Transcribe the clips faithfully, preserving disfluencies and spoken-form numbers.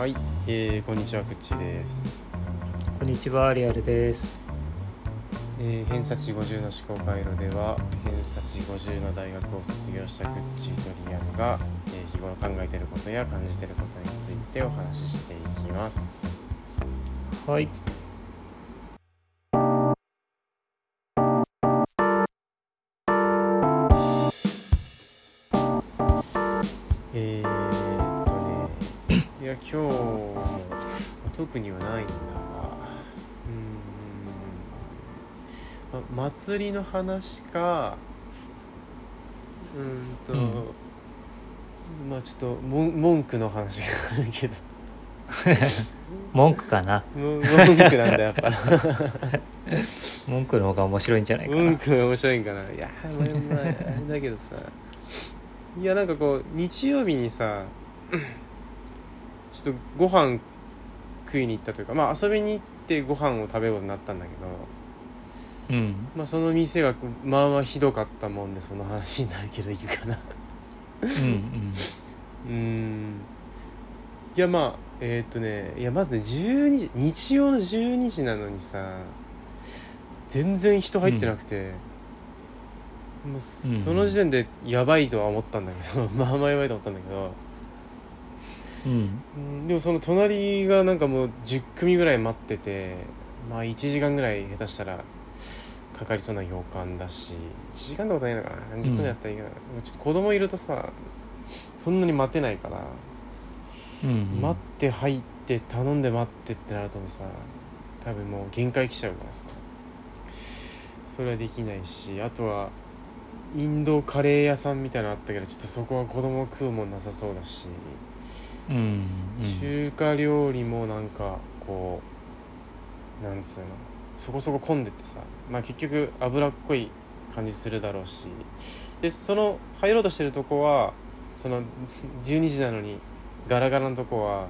はい、えー、こんにちは、くっちーです。こんにちは、リアルです。えー、偏差値ごじゅうの思考回路では、偏差値ごじゅうの大学を卒業したくっちーとリアルが、えー、日頃考えていることや感じていることについてお話ししていきます。はい、今日も特にはないんだが、うーん、ま、祭りの話か、うーんと、うん、まあちょっと文句の話があるけど文句かな文句なんだやっぱ文句の方が面白いんじゃないかな。文句が面白いんかないや、まあまあ、あれだけどさいやなんかこう日曜日にさちょっとご飯食いに行ったというか、まあ、遊びに行ってご飯を食べることになったんだけど、うん、まあ、その店がまあまあひどかったもんでその話になるけどいいかなうん、うん、うんいやまあえー、っとねいやまずねじゅうにじ日曜のじゅうにじなのにさ全然人入ってなくて、うん、もうその時点でやばいとは思ったんだけどまあまあやばいと思ったんだけど、うん、でもその隣がなんかもうじゅっ組ぐらい待ってて、まあいちじかんぐらい下手したらかかりそうな予感だし、いちじかんのことないのかな、何十分やったらいいかな、うん、ちょっと子供いるとさそんなに待てないから、うんうん、待って入って頼んで待ってってなるともさ多分もう限界来ちゃうからさそれはできないし、あとはインドカレー屋さんみたいなのあったけどちょっとそこは子供食うもんなさそうだし、うんうん、中華料理もなんかこうなんつうのそこそこ混んでてさ、まあ結局脂っこい感じするだろうし、でその入ろうとしてるとこはそのじゅうにじなのにガラガラのとこは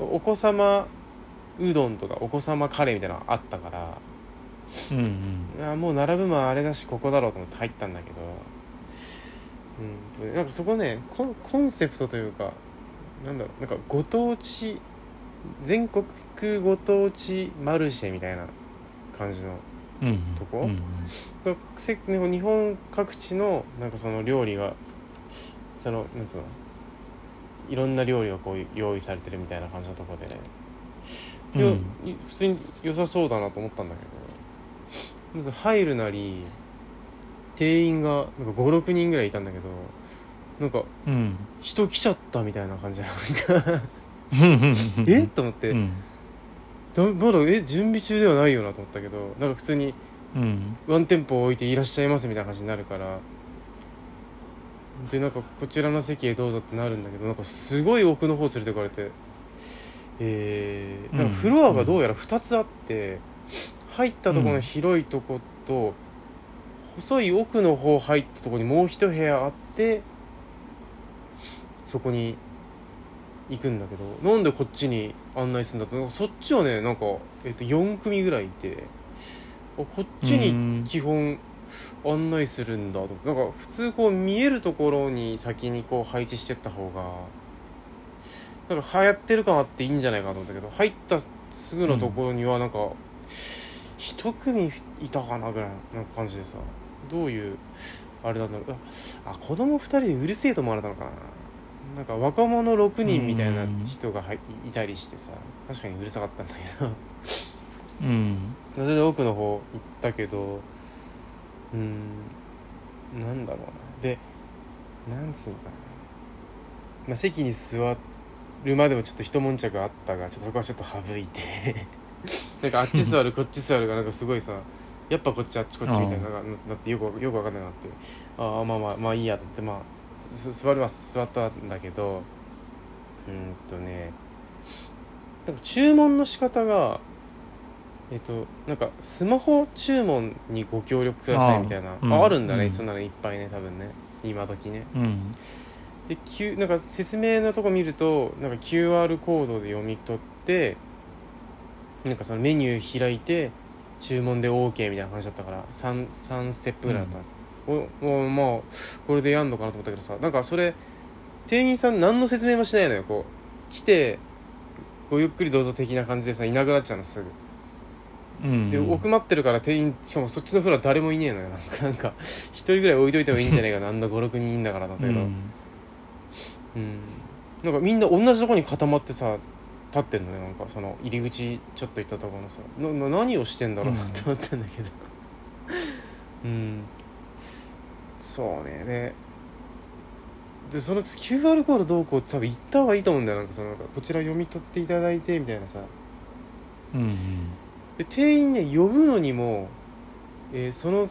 お子様うどんとかお子様カレーみたいなのあったから、うんうん、あもう並ぶもあれだしここだろうと思って入ったんだけど、うんとなんかそこね コ, コンセプトというかなんだろう、なんかご当地全国ご当地マルシェみたいな感じのとこ、うんうん、日本各地のなんかその料理がそのなんつうのいろんな料理がこう用意されてるみたいな感じのとこでね、うん、普通に良さそうだなと思ったんだけど、まず入るなり店員がなんかごろくにんぐらいいたんだけど。なんか、うん、人来ちゃったみたいな感じなんかえと思って、うん、だまだえ準備中ではないよなと思ったけど、なんか普通にワンテンポ置いていらっしゃいますみたいな感じになるから、でなんかこちらの席へどうぞってなるんだけど、なんかすごい奥の方連れてかれて、えー、なんかフロアがどうやらふたつあって、うん、入ったところの広いとこと細い奥の方入ったところにもう一部屋あって、そこに行くんだけど、なんでこっちに案内するんだと、そっちはねなんか、えー、とよん組ぐらいいて、こっちに基本案内するんだと、なんか普通こう見えるところに先にこう配置してった方がなんか流行ってる感あっていいんじゃないかと思ったけど、入ったすぐのところにはなんか、うん、いち組いたかなぐらいな感じでさ、どういうあれなんだろう、あ子供ふたりでうるせえと思われたのかな、なんか若者ろくにんみたいな人がいたりしてさ、確かにうるさかったんだけどうんそれで奥の方行ったけど、うーんなんだろうな、でなんつうのかな、まあ、席に座るまでもちょっと一悶着あったが、ちょっとそこはちょっと省いてなんかあっち座るこっち座るがなんかすごいさやっぱこっちあっちこっちみたいなのなってよく、よく分かんなくなって、ああまあまあまあいいやと思って、まあ座ります座ったんだけど、うんとねなんか注文の仕方がえっとなんかスマホ注文にご協力くださいみたいな あ,、うん、あ, あるんだね、うん、そんなのいっぱいね多分ね今時ね、うん、できなんか説明のとこ見るとなんか キューアール コードで読み取ってなんかそのメニュー開いて注文で OK みたいな話だったから 3, 3ステップぐらいだった、うんおおまあこれでやんのかなと思ったけどさ、なんかそれ店員さん何の説明もしないのよ、こう来てごゆっくりどうぞ的な感じでさ、いなくなっちゃうのすぐ、うん、で奥待ってるから店員、しかもそっちのフロア誰もいねえのよ。なんかなんかひとりぐらい置いといてもいいんじゃないかなあんなごろくにんいいんだからだけど、うん、うん、なんかみんな同じとこに固まってさ立ってんのね。なんかその入り口ちょっと行ったところのさなな何をしてんだろうなって思ったんだけどうん、うん、そうね。ででその キューアール コードどうこう多分言った方がいいと思うんだよ。なんかそのなんかこちら読み取っていただいてみたいなさ、うんうん、で店員ね呼ぶのにも、えー、その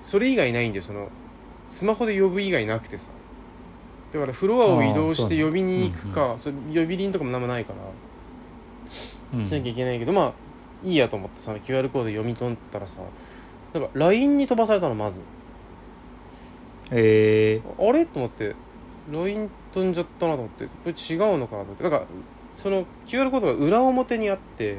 それ以外ないんだよ。そのスマホで呼ぶ以外なくてさ、だからフロアを移動して呼びに行くか、そ、ねうんうん、そ呼び鈴とかも何もないから、うん、しなきゃいけないけど、まあいいやと思ってその キューアール コード読み取ったらさ、なんか ライン に飛ばされたのまず。えー、あれと思って。ライン 飛んじゃったなと思って、これ違うのかなと思って、なんかその キューアール コードが裏表にあって、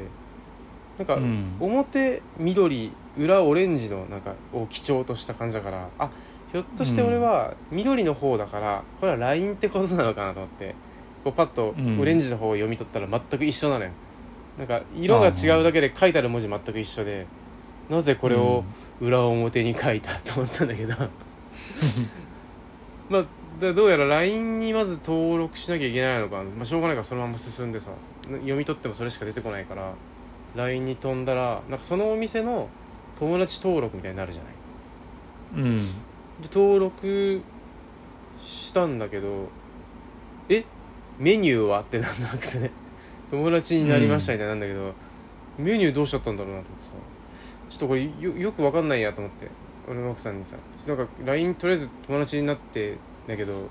なんか表緑裏オレンジのなんかを基調とした感じだから、あひょっとして俺は緑の方だからこれは ライン ってことなのかなと思って、こうパッとオレンジの方を読み取ったら全く一緒なのよ。なんか色が違うだけで書いてある文字全く一緒で、なぜこれを裏表に書いたと思ったんだけどまあどうやら ライン にまず登録しなきゃいけないのか、まあ、しょうがないからそのまま進んでさ、読み取ってもそれしか出てこないから ライン に飛んだら、なんかそのお店の友達登録みたいになるじゃない、うん、で登録したんだけど、えメニューはってなんだくせね友達になりましたみたいなんだけど、うん、メニューどうしちゃったんだろうなと思ってさ、ちょっとこれ よ, よくわかんないやと思って俺の奥さんにさ、なんか ライン とりあえず友達になってだけど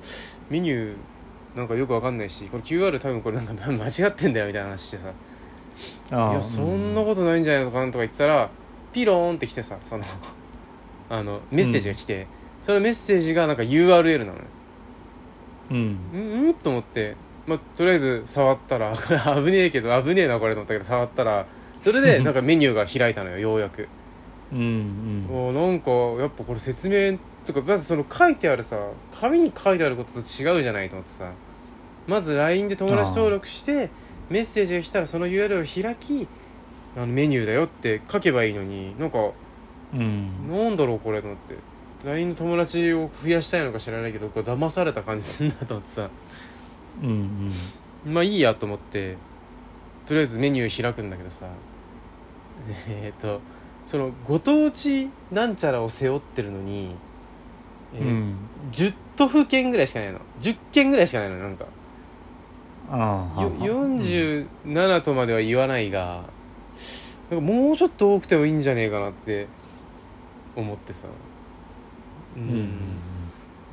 メニューなんかよくわかんないし、これ キューアール 多分これなんか間違ってんだよみたいな話してさ、あいやそんなことないんじゃないのかなとか言ってたら、ピローンって来てさ、そのあのメッセージが来て、うん、そのメッセージがなんか ユーアールエル なのよ、うん、うん、うんと思って、まあ、とりあえず触ったらこれ危ねえけど危ねえなこれと思ったけど触ったら、それでなんかメニューが開いたのよようやく、うんうん、おなんかやっぱこれ説明とかまずその書いてあるさ紙に書いてあることと違うじゃないと思ってさ、まず ライン で友達登録してメッセージが来たらその ユーアールエル を開き、あのメニューだよって書けばいいのに、なんか、うん、なんだろうこれと思って ライン の友達を増やしたいのか知らないけど騙された感じすんなと思ってさ、うんうん、まあいいやと思ってとりあえずメニュー開くんだけどさ、えーっとそのご当地なんちゃらを背負ってるのに、えーうん、じゅう都府県ぐらいしかないの、じゅっけんぐらいしかないの、なんかあーはーはーよんじゅうななとまでは言わないが、なんかもうちょっと多くてもいいんじゃねえかなって思ってさ、うん、うん、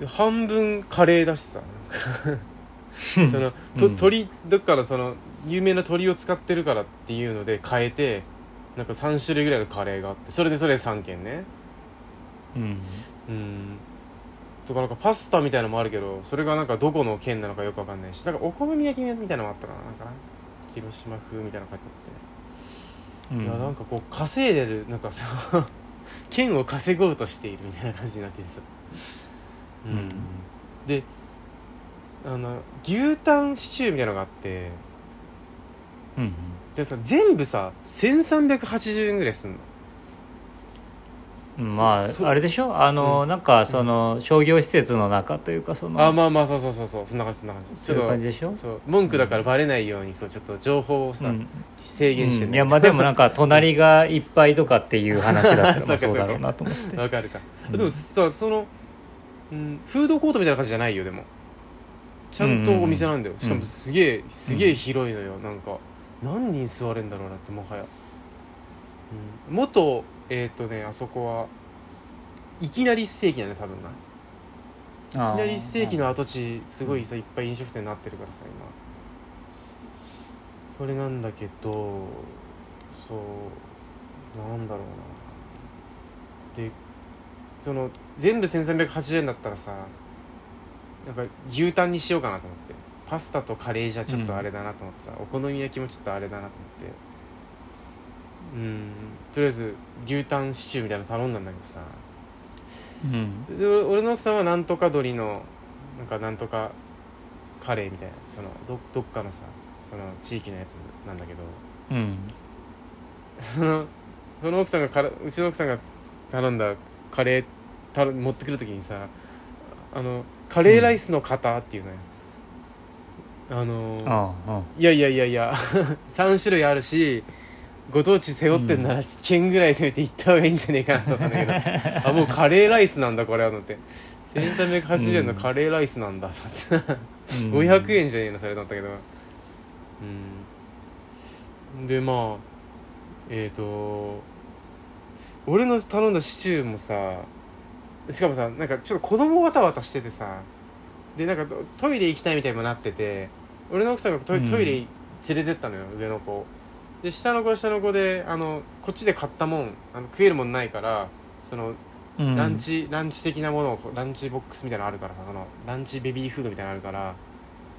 で半分カレーだしさそのと鳥どっかのその有名な鳥を使ってるからっていうので変えて、なんかさん種類ぐらいのカレーがあって、それでそれさんけんね、うんうん、とかなんかパスタみたいなのもあるけど、それがなんかどこの県なのかよくわかんないし、なんかお好み焼きみたいなのもあったか な, なんか広島風みたいなの書いてあって、うん、いやなんかこう稼いでる、なんかその県を稼ごうとしているみたいな感じになってるんですよ、うんうん、であの牛タンシチューみたいなのがあって、うんうん、でさ全部させんさんびゃくはちじゅうえんぐらいすんの。まああれでしょ、あの、うん、なんかその商業施設の中というか、そのあまあまあそうそうそうそう、そんな感じそんな感じそういう感じでしょ。そう文句だからバレないようにこうちょっと情報をさ、うん、制限してる、うん、いやまあでもなんか隣がいっぱいとかっていう話だったらそうだろうなと思ってわかるか、うん、でもさその、うん、フードコートみたいな感じじゃないよ、でもちゃんとお店なんだよ、うん、しかもすげえすげえ広いのよ、うん、なんか何人座れんだろうなってもはや、うん、元えっ、ー、とね、あそこはいきなりステーキなんだ多分な。いきなりステーキの跡地すごいさ、うん、いっぱい飲食店になってるからさ今。それなんだけど、そうなんだろうな。で、その全部せんさんびゃくはちじゅうえんだったらさ、なんか牛タンにしようかなと思って。パスタとカレーじゃちょっとあれだなと思ってさ、うん、お好み焼きもちょっとあれだなと思って。うんとりあえず牛タンシチューみたいなの頼んだんだけどさ、うん、で俺の奥さんはなんとか鶏のなんかなんとかカレーみたいな、その ど, どっかのさその地域のやつなんだけど、うん、そのその奥さんがからうちの奥さんが頼んだカレーた持ってくるときにさ、あのカレーライスの型っていうのよ、うん、あのああいやいやいやいやさん種類あるしご当地背負ってんならいっけんぐらいせめて行った方がいいんじゃねえかなと思ったんだけどあもうカレーライスなんだこれはのってせんさんびゃくはちじゅうえんのカレーライスなんだと思ってごひゃくえんじゃねえのそれだったけど、うん、でまあえっと俺の頼んだシチューもさ、しかもさなんかちょっと子供わたわたしててさ、でなんかトイレ行きたいみたいにもなってて、俺の奥さんが ト, トイレ連れてったのよ、うん、上の子で下の子は下の子であのこっちで買ったもんあの食えるもんないからその、うん、ランチランチ的なものをランチボックスみたいなのあるからさ、そのランチベビーフードみたいなのあるから、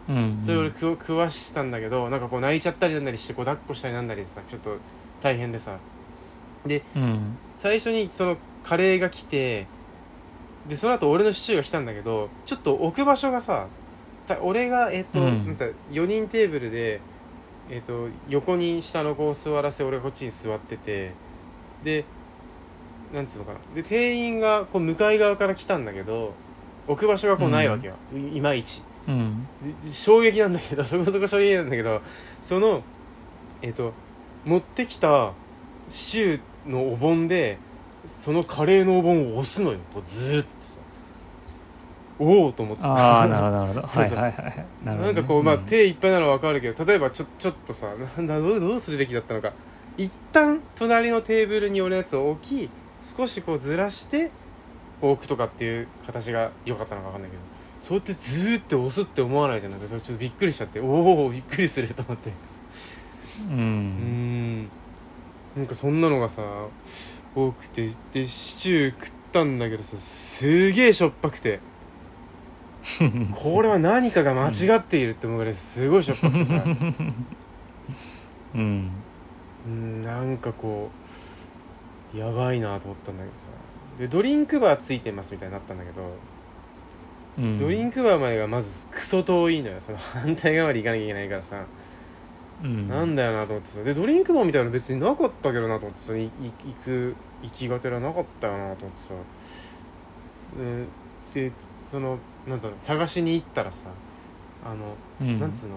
うんうん、それを俺食食わしたんだけどなんかこう泣いちゃったりなんだりしてこう抱っこしたりなんだりでさちょっと大変でさで、うん、最初にそのカレーが来てでその後俺のシチューが来たんだけどちょっと置く場所がさ俺がえっと、うん、なんかよにんテーブルでえー、と横に下の子を座らせ俺がこっちに座っててでなんつうのかなで店員がこう向かい側から来たんだけど置く場所がこうないわけよ、うん、いまいち、うん、衝撃なんだけどそこそこ衝撃なんだけどそのえっ、ー、と持ってきたシチューのお盆でそのカレーのお盆を押すのよこうずーっとさおおと思ってさあなるほどなるほどそうそうはいはいはいなるほど、ね、なんかこうまあ手いっぱいなのは分かるけど例えばちょ、ちょっとさなどう、どうするべきだったのか一旦隣のテーブルに俺のやつを置き少しこうずらして置くとかっていう形が良かったのか分かんないけどそうやってずーって押すって思わないじゃないですか。それちょっとびっくりしちゃっておおびっくりすると思ってうんうんなんかそんなのがさ多くてでシチュー食ったんだけどさすげーしょっぱくてこれは何かが間違っているって思うぐらいすごいしょっぱくてさうんなんかこうやばいなと思ったんだけどさでドリンクバーついてますみたいになったんだけど、うん、ドリンクバーまでがまずクソ遠いのよその反対側まで行かなきゃいけないからさ、うん、なんだよなと思ってさでドリンクバーみたいなの別になかったけどなと思ってさ行く行きがてらなかったよなと思ってさでそのなんつうの探しに行ったらさあの、うん、なんつうの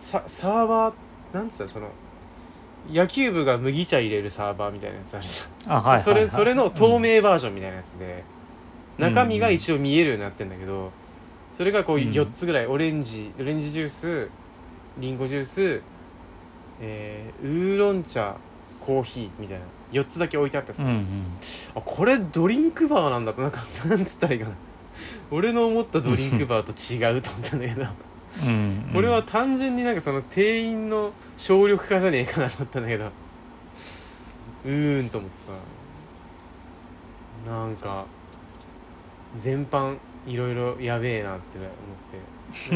サ、サーバーなんつうのその野球部が麦茶入れるサーバーみたいなやつあるじゃん、はいはい、それ、それの透明バージョンみたいなやつで、うん、中身が一応見えるようになってんだけどそれがこうよっつぐらい、うん、オレンジオレンジジュースリンゴジュース、えー、ウーロン茶コーヒーみたいなよっつだけ置いてあってさ、うんうん、あこれドリンクバーなんだとなんかなんつったらいいかな俺の思ったドリンクバーと違うと思ったんだけどうん、うん、これは単純になんかその店員の省力化じゃねえかなと思ったんだけどうーんと思ってさなんか全般いろいろやべえなって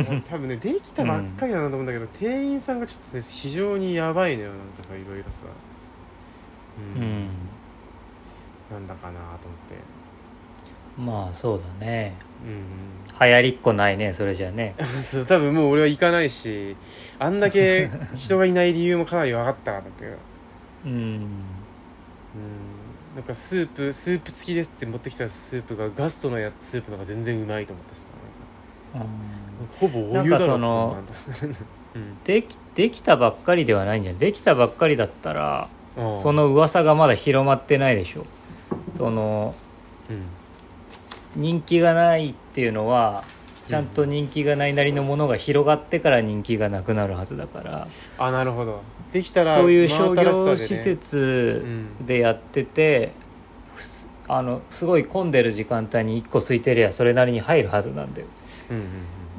思って多分ねできたばっかりだなと思うんだけど、うん、店員さんがちょっと非常にやばいのよなんかさいろいろさうんうん、なんだかなと思ってまあそうだね、うん、流行りっこないねそれじゃねそう多分もう俺は行かないしあんだけ人がいない理由もかなり分かったなと思ってうん、うん、なんかスープスープ付きですって持ってきたスープがガストのやつスープの方が全然うまいと思ったしさ、うん、ほぼお湯だろうなんかそのうん、でき、できたばっかりではないんじゃんできたばっかりだったらその噂がまだ広まってないでしょその、うん、人気がないっていうのはちゃんと人気がないなりのものが広がってから人気がなくなるはずだからあなるほどできたらそういう商業施設でやってて、うん、あのすごい混んでる時間帯にいっこ空いてりゃそれなりに入るはずなんだよ、うんうんう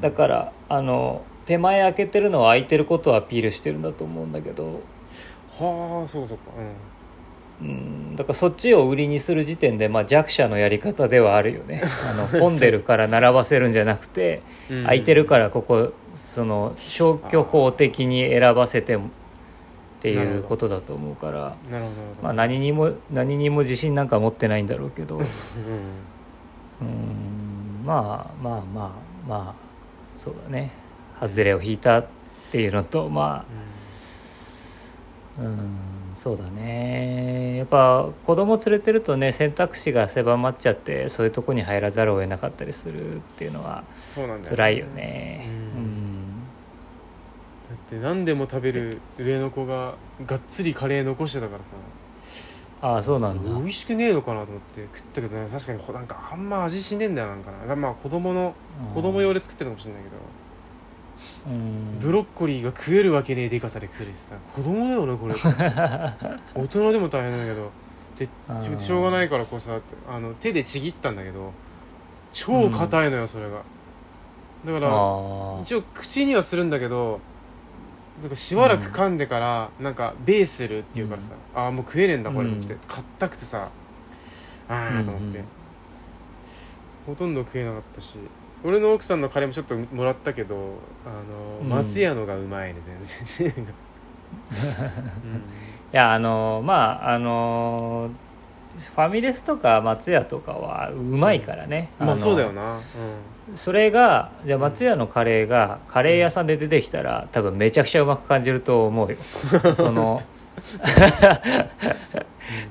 ん、だからあの手前開けてるのは空いてることをアピールしてるんだと思うんだけどはあ、そうかそうか、うん、うんだからそっちを売りにする時点で、まあ、弱者のやり方ではあるよねあの混んでるから並ばせるんじゃなくて空いてるからここその消去法的に選ばせてっていうことだと思うからなるほど、まあ、何にも何にも自信なんか持ってないんだろうけどうんうんまあまあまあまあそうだね外れを引いたっていうのと、まあ、うん、うん、そうだね。やっぱ子供連れてるとね、選択肢が狭まっちゃって、そういうとこに入らざるを得なかったりするっていうのは辛いよね。うん、だって何でも食べる上の子ががっつりカレー残してたからさ。ああ、そうなんだ。美味しくねえのかなと思って食ったけどね。確かになんかあんま味しねえんだよ。なんかな、まあ子供の子供用で作ってるかもしれないけど、うん、ブロッコリーが食えるわけねえでかさで食えるしさ、子供だよねこれ大人でも大変だけど、でしょうがないからこうさ、あの手でちぎったんだけど超硬いのよ、それが。だから一応口にはするんだけど、なんかしばらく噛んでからなんかベースルっていうからさ、うん、ああもう食えねえんだこれも来て、硬くてさ、ああと思って、うんうん、ほとんど食えなかったし、俺の奥さんのカレーもちょっともらったけど、あの、うん、松屋のがうまいね全然うん、いやあのまああのファミレスとか松屋とかはうまいからね、うん、あまあそうだよな、うん、それがじゃあ松屋のカレーがカレー屋さんで出てきたら、うん、多分めちゃくちゃうまく感じると思うよその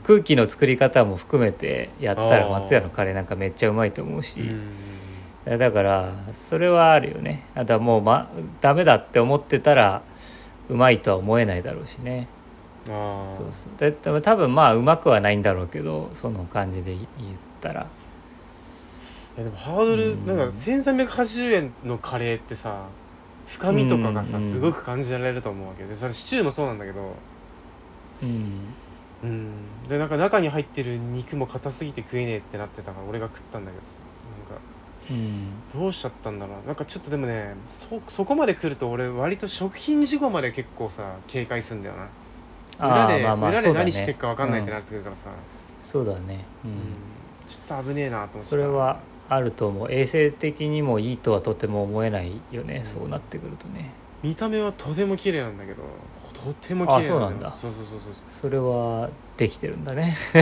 空気の作り方も含めてやったら松屋のカレーなんかめっちゃうまいと思うし、うん、だからそれはあるよね。あとはもう、ま、ダメだって思ってたらうまいとは思えないだろうしね。あ、そうそう、で多分まあうまくはないんだろうけど、その感じで言ったら。いやでもハードル、うん、なんかせんさんびゃくはちじゅうえんのカレーってさ、深みとかがさ、うんうん、すごく感じられると思うわけで、それシチューもそうなんだけど、うん、うん、でなんか中に入ってる肉も硬すぎて食えねえってなってたから俺が食ったんだけどさ、なんか、うん、どうしちゃったんだろう。なんかちょっとでもね、 そ, そこまで来ると俺割と食品事故まで結構さ警戒するんだよな。裏で、まあまあ、裏で何してるか分かんないってなってくるからさ、うん、そうだね、うん、ちょっと危ねえなと思って。それはあると思う。衛生的にもいいとはとても思えないよね、うん、そうなってくるとね。見た目はとても綺麗なんだけど、とても綺麗なんだよ。あ、そうなんだ。そうそうそうそう。それはできてるんだね、うん、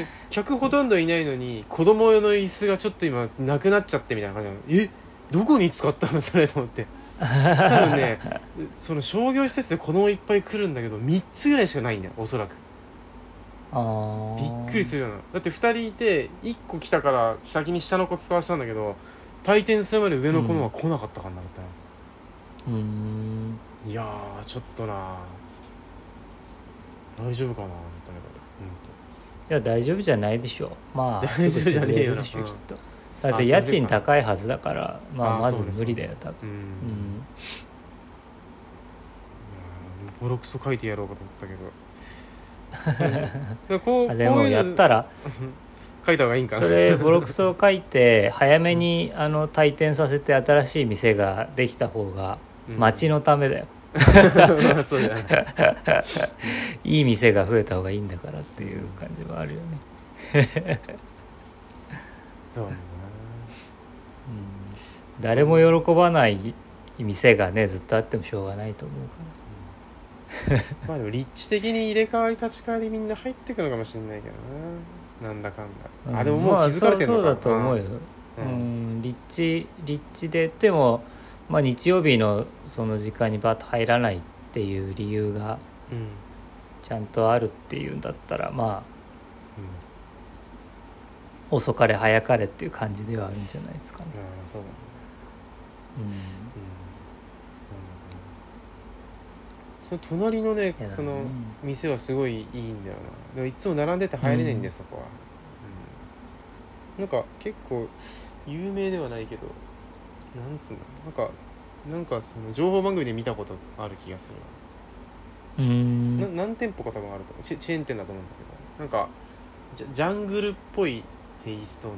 で客ほとんどいないのに子供用の椅子がちょっと今なくなっちゃってみたいな感じなの。え、どこに使ったのそれと思って多分ね、その商業施設で子供いっぱい来るんだけどみっつぐらいしかないんだよおそらく。あ、びっくりするような。だってふたりいていっこ来たから先に下の子使わせたんだけど、退店するまで上の子のは来なかったからなかったな。うーん、いやーちょっとな、大丈夫かな。いや大丈夫じゃないでしょ。まあ大丈夫じゃねえよな、きっと。だって家賃高いはずだから、まあまず無理だよ多分。うん、うん、ボロクソ書いてやろうかと思ったけどこうでもやったら書いた方がいいんかな。それボロクソ書いて早めにあの退店させて新しい店ができた方が町のためだよ、うん、まあそうだねいい店が増えた方がいいんだからっていう感じもあるよねどうね、誰も喜ばない店がねずっとあってもしょうがないと思うから、うん、まあでも立地的に入れ替わり立ち替わりみんな入ってくのかもしれないけどな、なんだかんだ、うん、あでももう気づかれてるのかな、まあ、そうだと思うよ、うんうん、立地立地ででも、まあ、日曜日のその時間にバッと入らないっていう理由がちゃんとあるっていうんだったら、まあ、うん、遅かれ早かれっていう感じではあるんじゃないですかね。うん、そうだね。うんうん、その隣のね、その店はすごいいいんだよな。でもいつも並んでて入れないんだよ、うん、そこは、うん、なんか結構有名ではないけど、なんつうんだろう、なんか、なんかその情報番組で見たことある気がするな。うーん、な何店舗か多分あると思う。チェーン店だと思うんだけど、なんかジャ、ジャングルっぽいテイストの、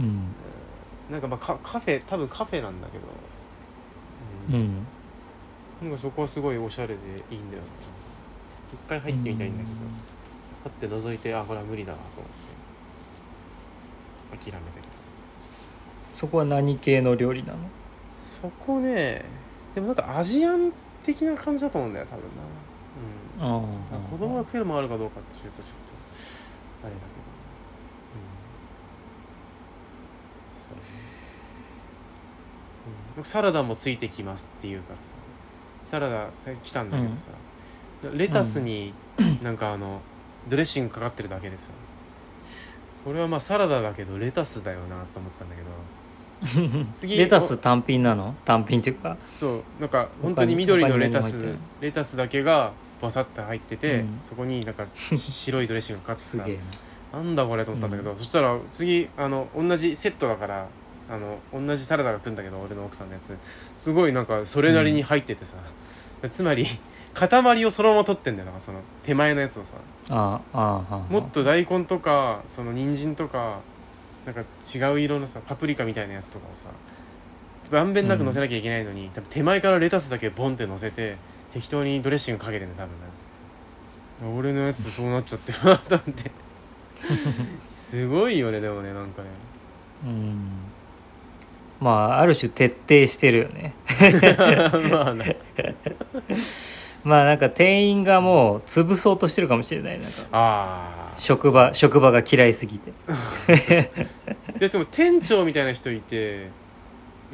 うん、なんかまあ カ, カフェ多分カフェなんだけど、うん、うん、なんかそこはすごいおしゃれでいいんだよな。一回入ってみたいんだけど、うん、立って覗いて、あこれは無理だなと思って諦めたけど。そこは何系の料理なの？そこね、でもなんかアジアン的な感じだと思うんだよ多分な、うん、あ子供が食えるもあるかどうかっていうとちょっとあれだけど。サラダもついてきますって言うからさ、サラダ最初来たんだけどさ、うん、レタスになんかあのドレッシングかかってるだけでさ、これはまあサラダだけどレタスだよなと思ったんだけど次レタス単品なの？単品っていうか、そうなんか本当に緑のレタスレタスだけがバサッと入ってて、うん、そこになんか白いドレッシングがかかってさなんだこれと思ったんだけど、うん、そしたら次あの同じセットだからあの同じサラダが来るんだけど俺の奥さんのやつすごいなんかそれなりに入っててさ、うん、つまり塊をそのまま取ってんだよな、その手前のやつをさああああもっと大根とかその人参とかなんか違う色のさパプリカみたいなやつとかをさまんべんなく乗せなきゃいけないのに、うん、多分手前からレタスだけボンって乗せて適当にドレッシングかけてんだよ多分ね。俺のやつそうなっちゃってるなと思ってすごいよねでもねなんかね、うん、まあある種徹底してるよねまあねまあなんか店員がもう潰そうとしてるかもしれないなんかあ職場職場が嫌いすぎてでしかも店長みたいな人いて、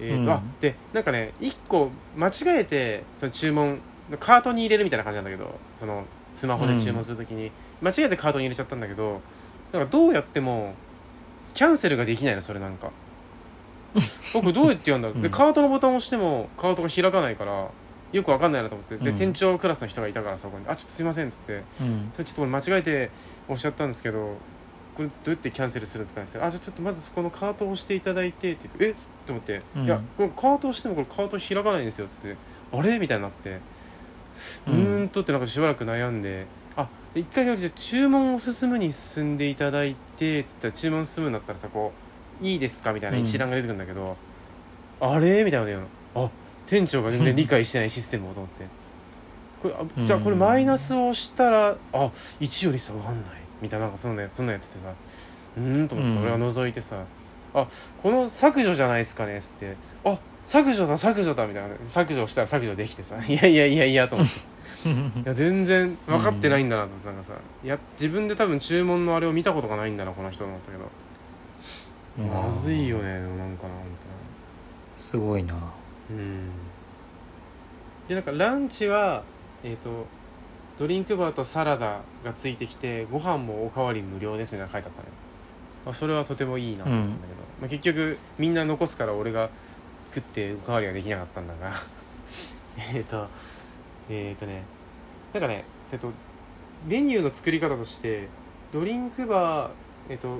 えーとうん、あでなんかねいっこ間違えてその注文カートに入れるみたいな感じなんだけどそのスマホで注文するときに、うん、間違えてカートに入れちゃったんだけどなんかどうやってもキャンセルができないのそれなんか僕どうやってやんだろう、うん、でカートのボタンを押してもカートが開かないからよく分かんないなと思ってで、うん、店長クラスの人がいたからそこにあちょっとすいませんっつって、うん、それちょっと俺間違えておっしゃったんですけどこれどうやってキャンセルするんですかねあじゃあちょっとまずそこのカートを押していただいてって言ってえっと思って、うん、いやこのカートを押してもこれカート開かないんですよっつってあれみたいになってうーんとってなんかしばらく悩んであ一回じゃあ注文を進むに進んでいただいてっつったら注文進むんだったらさこういいですかみたいな一覧が出てくるんだけど、うん、あれみたいなのあ店長が全然理解してないシステムをと思ってこれじゃあこれマイナスを押したらあいちより下がんないみたいななんかそんなやつってさうーんと思ってさ俺が覗いてさあこの削除じゃないですかねっつってあ削除だ削除だみたいな削除したら削除できてさいやいやいやいやと思っていや全然分かってないんだなと思ってなんかさいや自分で多分注文のあれを見たことがないんだなこの人と思ったけどまずいよねでもなんかなみたいなすごいなうん、でなんかランチは、えーと、ドリンクバーとサラダがついてきてご飯もおかわり無料ですみたいな書いてあったね、まあ、それはとてもいいなと思ったんだけど、うんまあ、結局みんな残すから俺が食っておかわりができなかったんだがえっとえっ、ー、とねなんかね、えー、とメニューの作り方としてドリンクバー、えー、と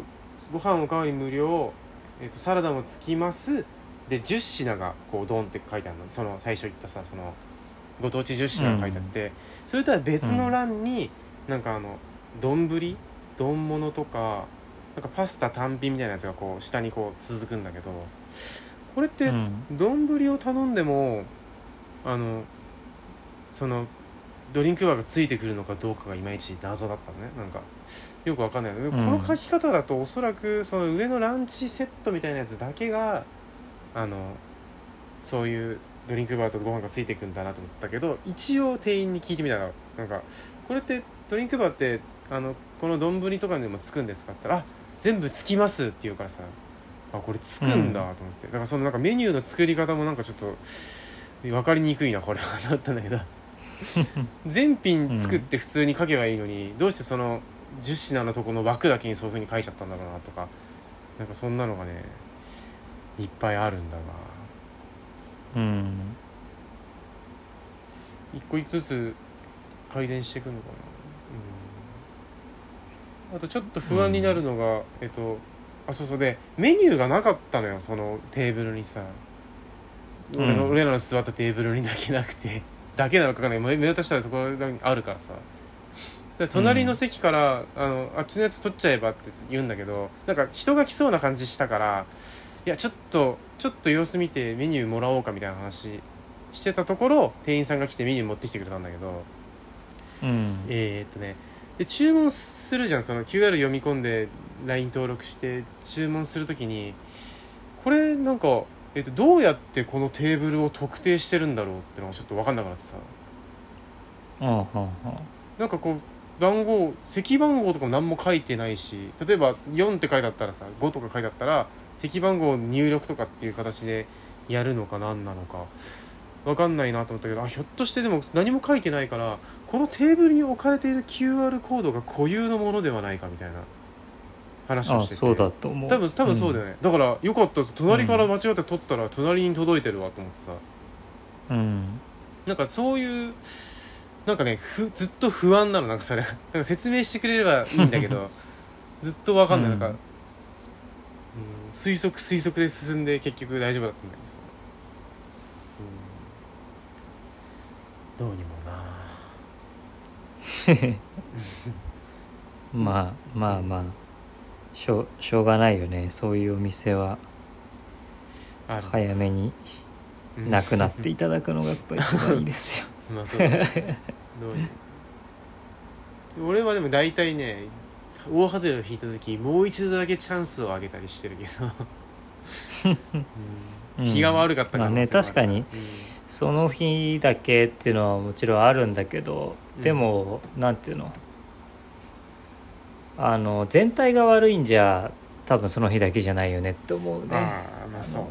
ご飯おかわり無料、えー、とサラダもつきますでじゅう品がこうドンって書いてあるのその最初言ったさそのご当地じゅう品が書いてあって、うん、それとは別の欄になんかあの丼丼物とかなんかパスタ単品みたいなやつがこう下にこう続くんだけどこれって丼を頼んでもあのそのドリンクバーがついてくるのかどうかがいまいち謎だったのねなんかよくわかんないので、うん、この書き方だとおそらくその上のランチセットみたいなやつだけがあのそういうドリンクバーとご飯がついてくんだなと思ったけど一応店員に聞いてみたらなんかこれってドリンクバーってあのこの丼とかにもつくんですかって言ったらあ全部つきますって言うからさあこれつくんだと思って、うん、だからそのなんかメニューの作り方もなんかちょっと分かりにくいなこれはと思ったんだけど全品作って普通に書けばいいのに、うん、どうしてそのじゅう品のとこの枠だけにそういう風に書いちゃったんだろうなとかなんかそんなのがねいっぱいあるんだが、うん、一個一個ずつ改善していくのかな、うん、あとちょっと不安になるのが、うん、えっとあそうそうでメニューがなかったのよそのテーブルにさ、うん、俺, の俺らの座ったテーブルにだけなくてだけなのかがね目立したところにあるからさで隣の席から、うん、あのあっちのやつ取っちゃえばって言うんだけどなんか人が来そうな感じしたからいやちょっとちょっと様子見てメニューもらおうかみたいな話してたところ店員さんが来てメニュー持ってきてくれたんだけど、うん、えー、っとねで注文するじゃんその キューアール 読み込んで ライン 登録して注文するときにこれなんか、えー、っとどうやってこのテーブルを特定してるんだろうってのがちょっと分かんなくなってさ、うんうんうん、なんかこう番号席番号とかも何も書いてないし例えばよんって書いてあったらさごとか書いてあったら席番号入力とかっていう形でやるのか何なのか分かんないなと思ったけど、あ、ひょっとしてでも何も書いてないからこのテーブルに置かれている キューアール コードが固有のものではないかみたいな話をしてて、ああそうだと思う。多分、多分そうだよね、うん、だからよかった、隣から間違って取ったら隣に届いてるわと思ってさ、うん、なんかそういうなんかねふずっと不安なの。なんかそれなんか説明してくれればいいんだけどずっと分かんない、うん、なんか、うん、推測推測で進んで結局大丈夫だったんだけどさ、うん、どうにもなまあまあまあしょ, しょうがないよね。そういうお店は早めになくなっていただくのがやっぱ一番いいですよまあそうだねどういう俺はでも大体ね大外れを引いた時もう一度だけチャンスをあげたりしてるけど、うん、日が悪かったから、うんまあ、ね確かに、うん、その日だけっていうのはもちろんあるんだけど、でも、うん、なんていうのあの全体が悪いんじゃ多分その日だけじゃないよねって思うね。ああまあそうね。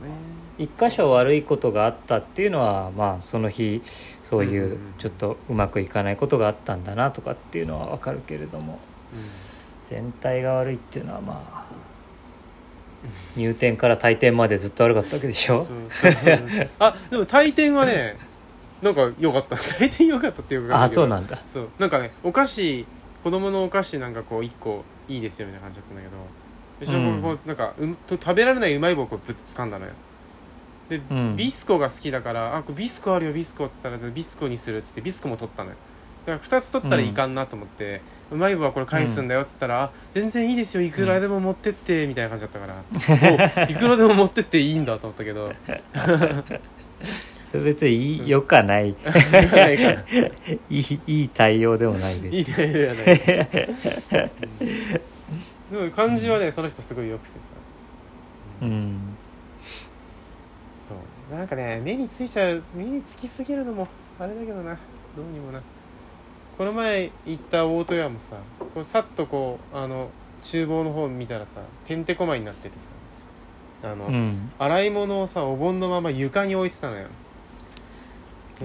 一箇所悪いことがあったっていうのはまあその日そういうちょっとうまくいかないことがあったんだなとかっていうのは分かるけれども、うん、全体が悪いっていうのはまあ入店から退店までずっと悪かったわけでしょそうそうあでも退店はねなんか良かった退店良かったっていうかあそうなんだそうなんかねお菓子子供のお菓子なんかこういっこいいですよみたいな感じだったんだけど、うちの子こうなんか、うん、食べられないうまい棒をぶっ掴んだのよ。で、うん、ビスコが好きだからあこれビスコあるよビスコって言ったらビスコにするっつってビスコも取ったのよ。だからふたつ取ったらいかんなと思って、うん、うまい棒はこれ返すんだよっつったら、うん、あ全然いいですよいくらでも持ってってみたいな感じだったから、うん、いくらでも持ってっていいんだと思ったけどそれ別に良かない、うん、い, い, いい対応でもないですいい対応ではない、うん、でも感じはね、うん、その人すごい良くてさ、うん、うん、そうなんかね目についちゃう目につきすぎるのもあれだけどなどうにもな。この前行った大戸屋もさこうさっとこうあの厨房の方見たらさてんてこまいになっててさあの、うん、洗い物をさお盆のまま床に置いてたのよ。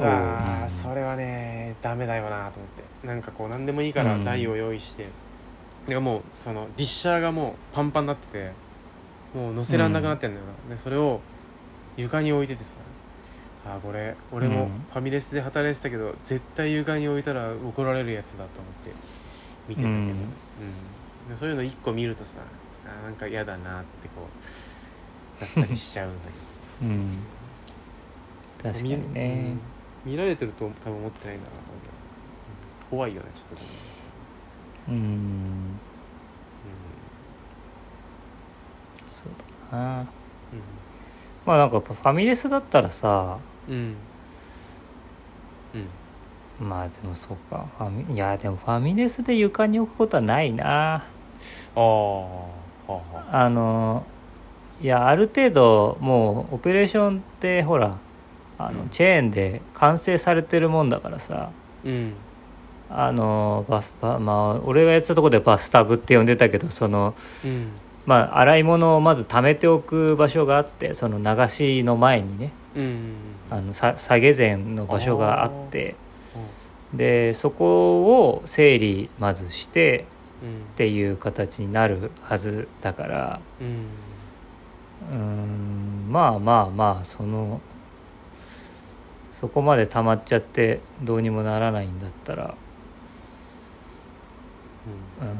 ああそれはねダメだよなと思ってなんかこう何でもいいから台を用意して、うん、でもうそのディッシャーがもうパンパンになっててもう乗せらんなくなってんだよな、うん、でそれを床に置いててさあこれ俺もファミレスで働いてたけど、うん、絶対床に置いたら怒られるやつだと思って見てたけど、うんうん、でそういうのいっこ見るとさあなんか嫌だなってこうなったりしちゃうんだけどさ、うん、確かにね見られてると多分思ってないんだなと思って、うん、怖いよねちょっとこのうーん、うん、そうだな、うん、まあなんかやっぱファミレスだったらさ、うんうん、まあでもそうかファミいやでもファミレスで床に置くことはないなあ、はあはあ、あのいやある程度もうオペレーションってほらあのチェーンで完成されてるもんだからさ、うん、あのバスバまあ俺がやってたとこでバスタブって呼んでたけどその、うん、まあ洗い物をまず溜めておく場所があってその流しの前にね、うん、あのさ下げ膳の場所があってでそこを整理まずしてっていう形になるはずだから、うん、うーんまあまあまあそのそこまで溜まっちゃってどうにもならないんだったら、うん、うん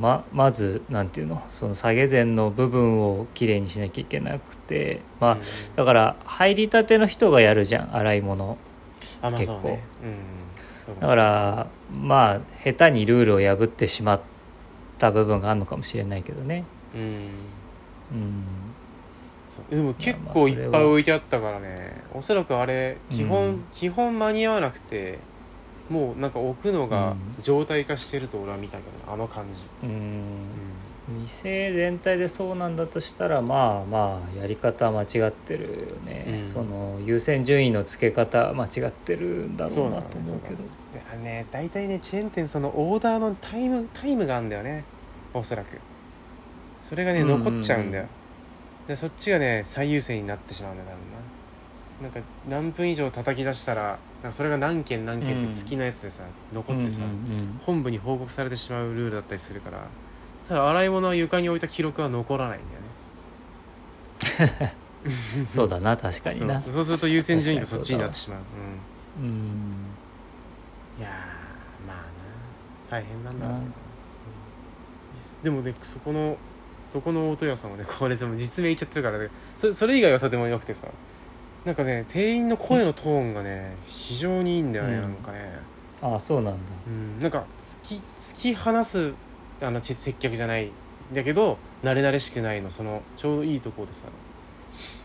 ま, まずなんていうのその下げ膳の部分をきれいにしなきゃいけなくてまあ、うん、だから入りたての人がやるじゃん洗い物結構、まあそうねうん、だからまあ下手にルールを破ってしまった部分があるのかもしれないけどね、うんうんでも結構いっぱい置いてあったからね、まあ、おそらくあれ基本、うん、基本間に合わなくてもうなんか置くのが常態化してると俺は見たけど、うん、あの感じ、うんうん、店全体でそうなんだとしたらまあまあやり方間違ってるよね、うん、その優先順位の付け方間違ってるんだろうなと思うけどだね大体 ね, ねチェーン店そのオーダーのタイムタイムがあるんだよねおそらくそれがね残っちゃうんだよ、うんでそっちがね最優先になってしまうんだろうななんか何分以上叩き出したらなんかそれが何件何件って月のやつでさ、うん、残ってさ、うんうんうん、本部に報告されてしまうルールだったりするから、ただ洗い物は床に置いた記録は残らないんだよねそうだな、確かにな。そ う, そうすると優先順位がそっちになってしまう、うん、うんいやまあな大変なんだろうけど、うん、でもねそこのそこの大戸屋さんはねこれでも実名言っちゃってるからね そ, それ以外はとても良くてさ、なんかね店員の声のトーンがね、うん、非常にいいんだよね、うん、なんかねああそうなんだ、うん、なんか突き突き放すあの接客じゃないだけど慣れ慣れしくないのそのちょうどいいところでさ、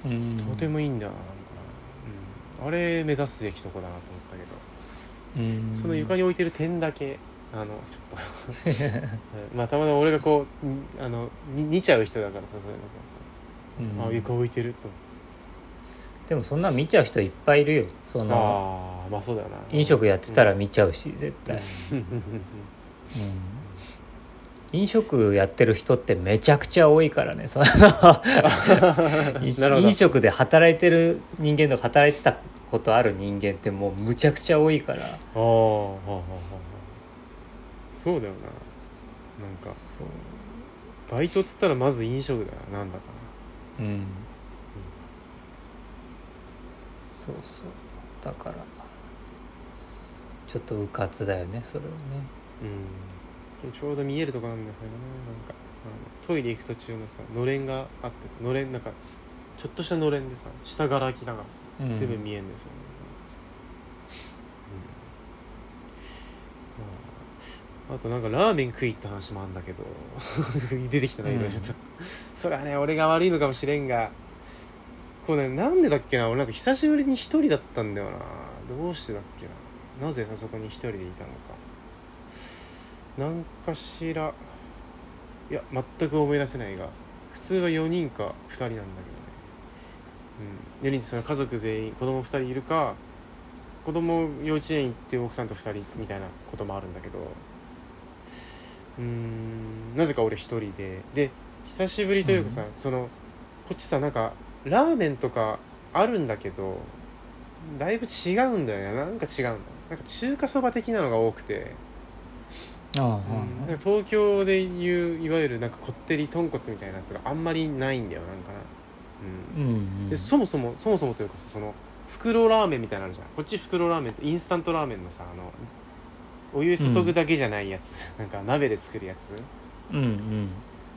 うん、とてもいいんだな、なんか、うん、あれ目指すべきとこだなと思ったけど、うん、その床に置いてる点だけあのちょっとまあたまたま俺がこうあの似ちゃう人だからさ、そういうのがさ、うん、あ床置いてると思って。でもそんな見ちゃう人いっぱいいるよ。そのあ、まあそうだよな、飲食やってたら見ちゃうし、うん、絶対、うん、飲食やってる人ってめちゃくちゃ多いからねその飲食で働いてる人間とか働いてたことある人間ってもうむちゃくちゃ多いから。ああそうだよな、なんかそうバイトっつったらまず飲食だな、なんだかな、うんそうそうだからちょっとうかつだよねそれはね、うん、ちょうど見えるとこなんだよそれはね。なんかあのトイレ行く途中のさのれんがあってさ、のれんなんかちょっとしたのれんでさ下がら空きながらさ、うん、全部見えるんですよね、うんまあ、あとなんかラーメン食いって話もあるんだけど出てきたな色々と、うん、それはね俺が悪いのかもしれんがこれ、ね、なんでだっけな、俺なんか久しぶりに一人だったんだよな、どうしてだっけな、なぜそこに一人でいたのか、なんかしらいや全く思い出せないが、普通はよにんかふたりなんだけどね、うん、よにんってその家族全員子供ふたりいるか、子供幼稚園行って奥さんとふたりみたいなこともあるんだけど、うーんなぜか俺一人でで久しぶりというかさ、うん、そのこっちさなんかラーメンとかあるんだけどだいぶ違うんだよね、なんか違うんだ、なんか中華そば的なのが多くて、あ、うん、なんか東京でいういわゆるなんかこってり豚骨みたいなやつがあんまりないんだよなんかな、うんうんうん、でそもそもそもそもというかその袋ラーメンみたいなのあるじゃん、こっち袋ラーメンってインスタントラーメンのさあのお湯注ぐだけじゃないやつ、うん、なんか鍋で作るやつ、うんうん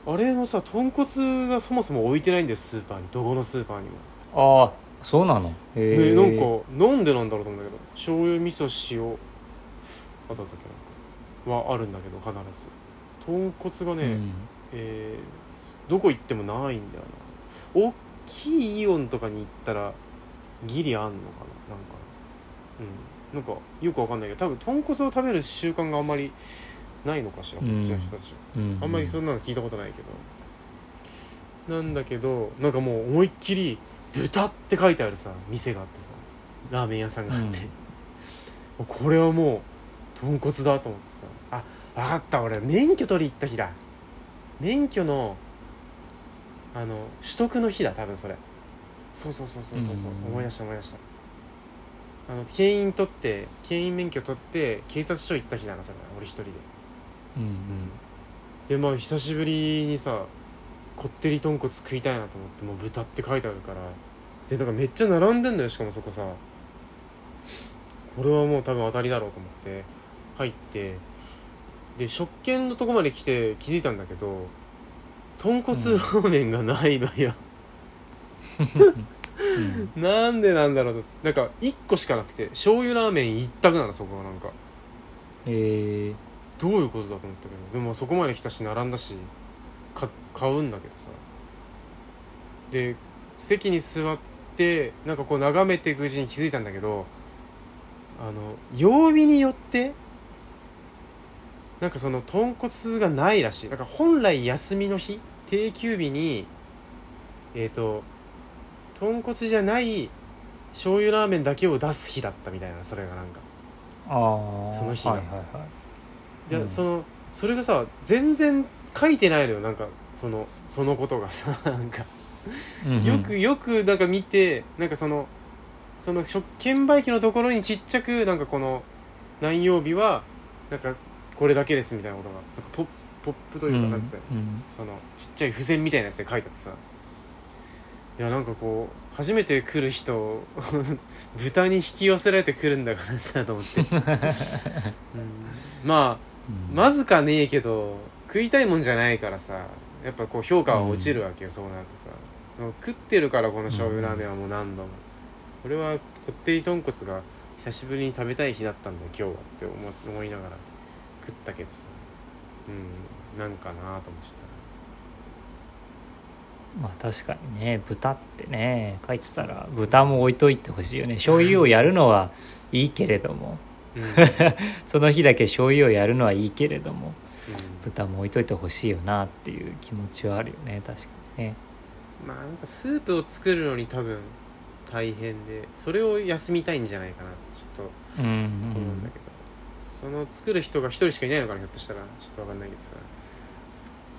あれのさ豚骨がそもそも置いてないんだよスーパーに、どこのスーパーにも。ああそうなの、へえ、なんかなんでなんだろうと思うんだけど、醤油味噌塩あったっけなはあるんだけど必ず豚骨がね、うんえー、どこ行ってもないんだよな。大きいイオンとかに行ったらギリあんのかな、なんかうんなんかよくわかんないけど多分豚骨を食べる習慣があんまりないのかしらこっちの人たち、うん、あんまりそんなの聞いたことないけど、うん、なんだけどなんかもう思いっきり豚って書いてあるさ店があってさラーメン屋さんがあって、うん、これはもう豚骨だと思ってさあ分かった俺免許取り行った日だ、免許のあの取得の日だ多分それ、そうそうそうそうそう、うん、思い出した思い出した、あの牽引取って牽引免許取って警察署行った日だなそれ俺一人で、うんうん、でまあ久しぶりにさこってり豚骨食いたいなと思ってもう豚って書いてあるからでなんかめっちゃ並んでんだよしかもそこさ、これはもう多分当たりだろうと思って入ってで食券のとこまで来て気づいたんだけど豚骨ラーメンがないのよ、うんなんでなんだろうと、なんかいっこしかなくて醤油ラーメン一択なのそこは、なんかえー、どういうことだと思ったけどでもそこまで来たし並んだしか買うんだけどさで席に座ってなんかこう眺めていくうちに気づいたんだけどあの曜日によってなんかその豚骨がないらしい、なんか本来休みの日定休日にえっと豚骨じゃない醤油ラーメンだけを出す日だったみたいな、それがなんかあその日が、はいはいはいでうん、そのそれがさ全然書いてないのよなんかそのそのことがさなんかよくよくなんか見てなんかそのその券売機のところにちっちゃくなんかこの何曜日はなんかこれだけですみたいなことがなんか ポ, ポップというかなんて、うんうん、そのちっちゃい付箋みたいなやつで書いてあってさ、いやなんかこう初めて来る人豚に引き寄せられてくるんだからさと思って、うん、まあ、うん、まずかねえけど食いたいもんじゃないからさ、やっぱこう評価は落ちるわけよ、うん、そうなってさ、食ってるからこの醤油ラーメンはもう何度も、うん、俺はこってり豚骨が久しぶりに食べたい日だったんだよ今日はって思、思いながら食ったけどさ、うん、なんかなと思ってた。まあ確かにね、豚ってね書いてたら豚も置いといてほしいよね。醤油をやるのはいいけれども、うん、その日だけ醤油をやるのはいいけれども、うん、豚も置いといてほしいよなっていう気持ちはあるよね。確かにね。まあなんかスープを作るのに多分大変で、それを休みたいんじゃないかなってちょっと思うんだけど、うんうん、その作る人が一人しかいないのかな、ひょっとしたらちょっと分かんないけどさ。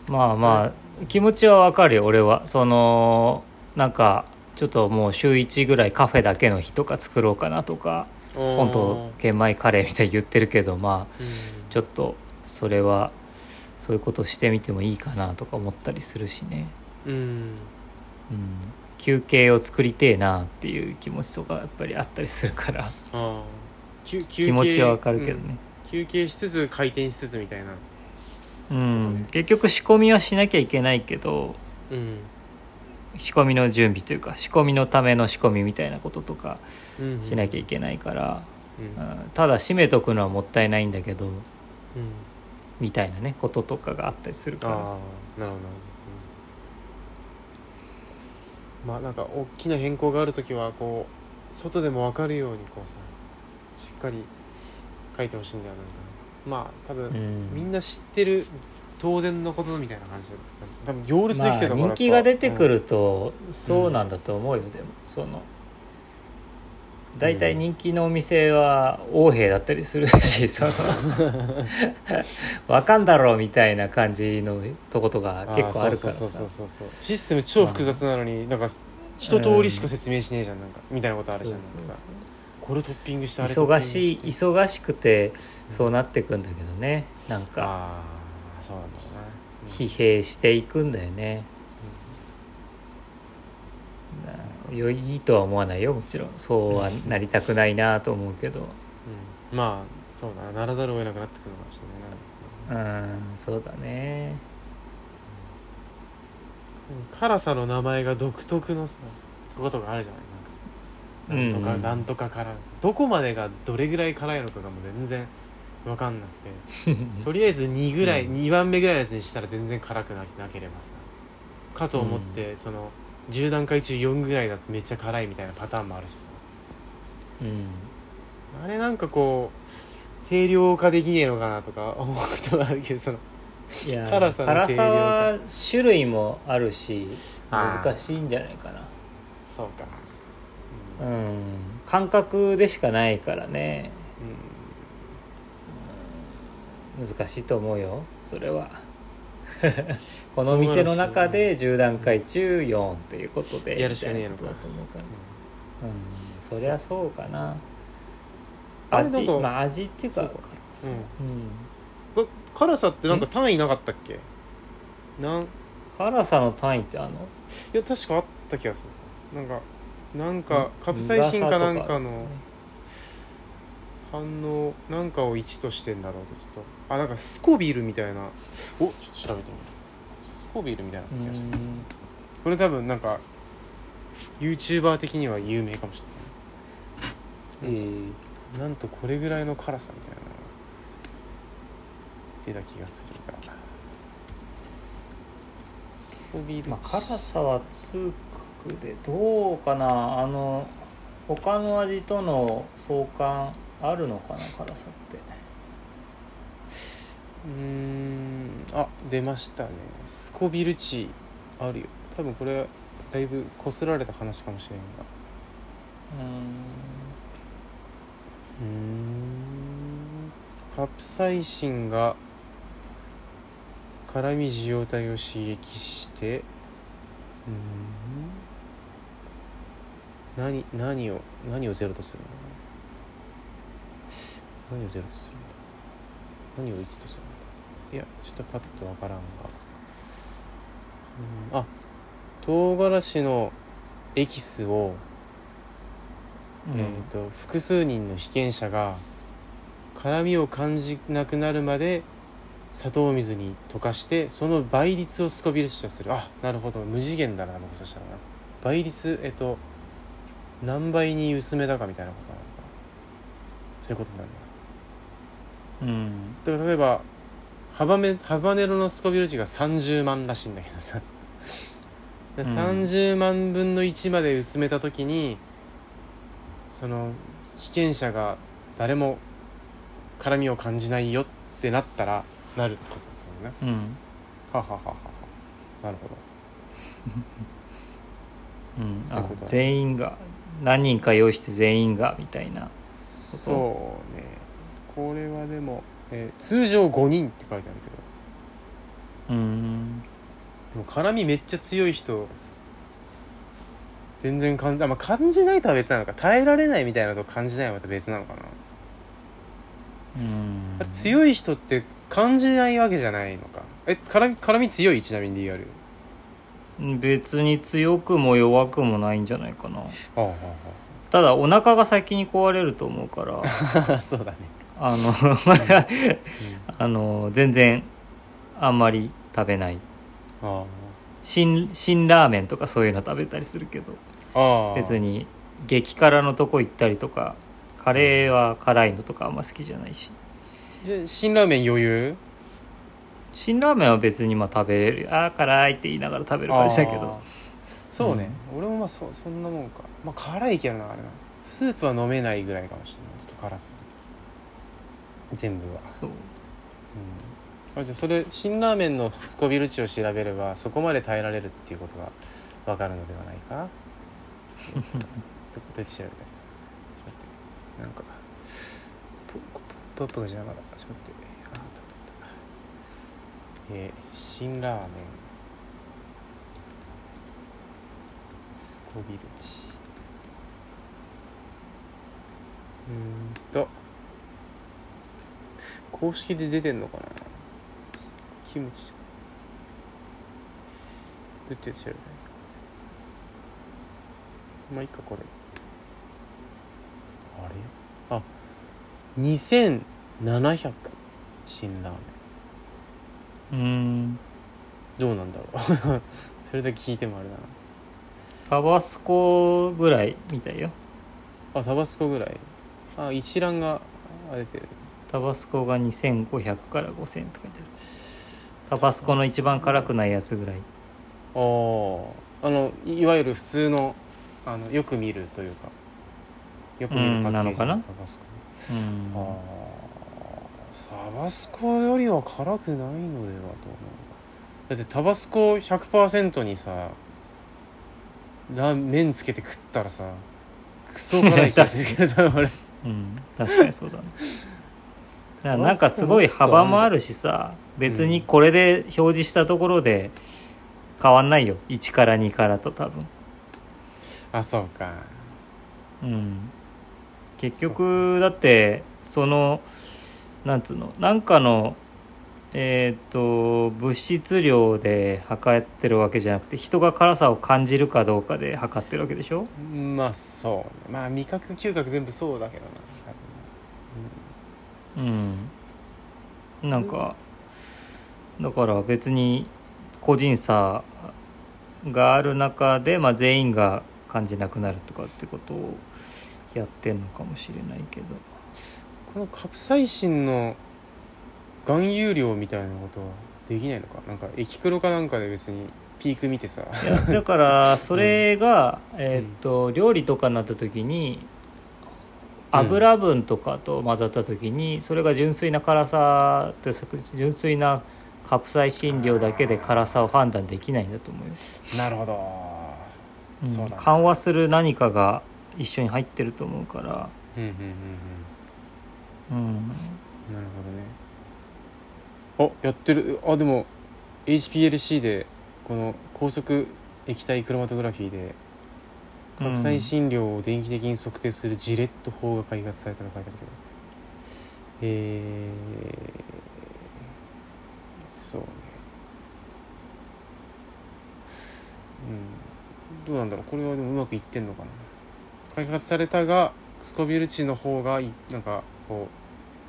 まあまあ気持ちはわかるよ。俺はそのなんかちょっともう週いちぐらいカフェだけの日とか作ろうかなとか、本当玄米カレーみたいに言ってるけど、まあちょっとそれはそういうことしてみてもいいかなとか思ったりするしね。うん、うん、休憩を作りてえなっていう気持ちとかやっぱりあったりするから、あ休憩気持ちはわかるけどね、うん、休憩しつつ回転しつつみたいな。うん、結局仕込みはしなきゃいけないけど、うん、仕込みの準備というか仕込みのための仕込みみたいなこととかしなきゃいけないから、うんうん、ただ締めとくのはもったいないんだけど、うん、みたいなねこととかがあったりするから。ああ、なるほど、うん、まあなんか大きな変更があるときはこう外でも分かるようにこうさしっかり書いてほしいんだよ。なんかまあ多分、うん、みんな知ってる当然のことみたいな感じで多分行列できてたから、まあ、人気が出てくると、うん、そうなんだと思うよ。でもその大体人気のお店は横兵だったりするし、うん、そのわかんだろうみたいな感じのとことか結構あるからさ。システム超複雑なのに、うん、なんか一通りしか説明しねえじゃん、なんかみたいなことあるじゃん。これトッピングしてあれ忙しい忙しくてそうなってくんだけどね、うん、なんかあそうなんだよね、うん、疲弊していくんだよね、うん、よいいとは思わないよ、もちろんそうはなりたくないなと思うけど、うん、まあそうだ な, ならざるを得なくなってくるかもしれないな。うんそうだね、うん、辛さの名前が独特のさことがあるじゃない。なんとかなんとか辛い、どこまでがどれぐらい辛いのかがもう全然分かんなくてとりあえずにぐらい、うん、にばんめぐらいのやつにしたら全然辛く な, なければさかと思って、うん、そのじゅうだんかいちゅうよんぐらいだとめっちゃ辛いみたいなパターンもあるしさ、うん、あれなんかこう定量化できねえのかなとか思うことがあるけど、そのいや辛さの定量化、辛さは種類もあるし難しいんじゃないかな。そうか、うん、感覚でしかないからね、うん、難しいと思うよそれはこの店の中でじゅうだんかいちゅうよんということでやるしかねえのか、うん、そりゃそうかな。味、まあ味っていうか、うんうん、辛さってなんか単位なかったっけ？なん辛さの単位ってあの？いや確かあった気がする。なんかなんかカプサイシンかなんかの反応なんかをいちとしてんだろうと、ちょっとあなんかスコビルみたいな、おちょっと調べてみる。スコビルみたいな気がして、これ多分なんか YouTuber 的には有名かもしれない。えー、なんとこれぐらいの辛さみたいな出た気がするから。スコビル、まあ、辛さはにでどうかな、あの他の味との相関あるのかな辛さって。うーんあ出ましたね、スコビル値あるよ。多分これだいぶこすられた話かもしれんが、うーんうーんカプサイシンが辛み受容体を刺激して、うーん何何を何をゼロとするんだ何をゼロとするんだ何をいちとするんだいやちょっとパッとわからんが、うん、あ唐辛子のエキスを、うん、えーと複数人の被験者が辛みを感じなくなるまで砂糖水に溶かしてその倍率をスコビレシアする。あ、なるほど、無次元だな。僕そしたらな倍率えっと何倍に薄めだかみたいなことなのか、そういうことになるな。うん。だから例えばハバメハバネロのスコビレシアがさんじゅうまんらしいんだけどさでさんじゅうまんぶんのいちまで薄めたときに、その被験者が誰も辛みを感じないよってなったらなるってことだよね。うん。ははははは。なるほど。うん、そういうことだね。あ、全員が何人か用意して全員がみたいなこと。そうね。これはでも、えー、通常ごにんって書いてあるけど。うーん。でも辛みめっちゃ強い人全然感じ、あ、まあ、感じないとは別なのか、耐えられないみたいなと感じないはまた別なのかな。うーん、あれ強い人って感じないわけじゃないのか。え、辛み、辛み強い？ちなみに ディーアール 別に強くも弱くもないんじゃないかな。ああ、はあ、ただお腹が先に壊れると思うからそうだね、あのあの全然あんまり食べない。ああ、辛ラーメンとかそういうの食べたりするけど、ああ別に激辛のとこ行ったりとか、カレーは辛いのとかあんま好きじゃないし。辛ラーメン余裕？辛ラーメンは別にまあ食べれる。ああ辛いって言いながら食べる感じだけど。そうね、うん、俺もまあ そ, そんなもんか。まあ辛いけどな、あれな。スープは飲めないぐらいかもしれない。ちょっと辛すぎて全部は。そう。うん、あ、じゃあそれ辛ラーメンのスコビル値を調べればそこまで耐えられるっていうことが分かるのではないか。どうやって調べたい？なんかポップがじゃなかった。ちょっと待って。あ、たった。えー、辛ラーメンスコビル値。うーんと公式で出てんのかな。キムチ。どうやって調べたい？まあいいかこれ。あれ、あ、にせんななひゃく辛ラーメン。うーん、どうなんだろうそれだけ聞いてもあれだな。タバスコぐらいみたいよ。あ、タバスコぐらい。あ、一覧が出てる。タバスコがにせんごひゃくからごせんって書いてある。タバスコの一番辛くないやつぐらい。ああ、あのいわゆる普通の、あのよく見るというかよく見るパッケージ、うん、なのかな。タバスコ、うん、ああ、タバスコよりは辛くないのではと思う。だってタバスコ ひゃくパーセント にさ麺つけて食ったらさクソ辛い気がするけど俺、うん、確かにそうだねだなんかすごい幅もあるしさ、別にこれで表示したところで変わんないよ、いちからにからと多分。あ、そうか。うん、結局だってそのなんつうの、なんかのえっと物質量で測ってるわけじゃなくて、人が辛さを感じるかどうかで測ってるわけでしょ。まあそう、まあ味覚嗅覚全部そうだけどな。うん、なんかだから別に個人差がある中で、まあ、全員が感じなくなるとかってことをやってんのかもしれないけど、このカプサイシンの含有量みたいなことはできないのか。なんか液黒かなんかで別にピーク見てさ。いやだからそれが、うん、えー、っと料理とかになった時に油分とかと混ざった時に、うん、それが純粋な辛さって純粋なカプサイシン量だけで辛さを判断できないんだと思います。なるほど、そうだね、うん、緩和する何かが一緒に入ってると思うから。うんうんうんうん、うん、なるほどね。あ、やってる。あ、でも エイチピーエルシー でこの高速液体クロマトグラフィーで核細診療を電気的に測定するジレット法が開発されたと書いてあるけど、えー、そうね、うん、どうなんだろう、これはでもうまくいってんのかな。開発されたがスコビル値の方がなんかこ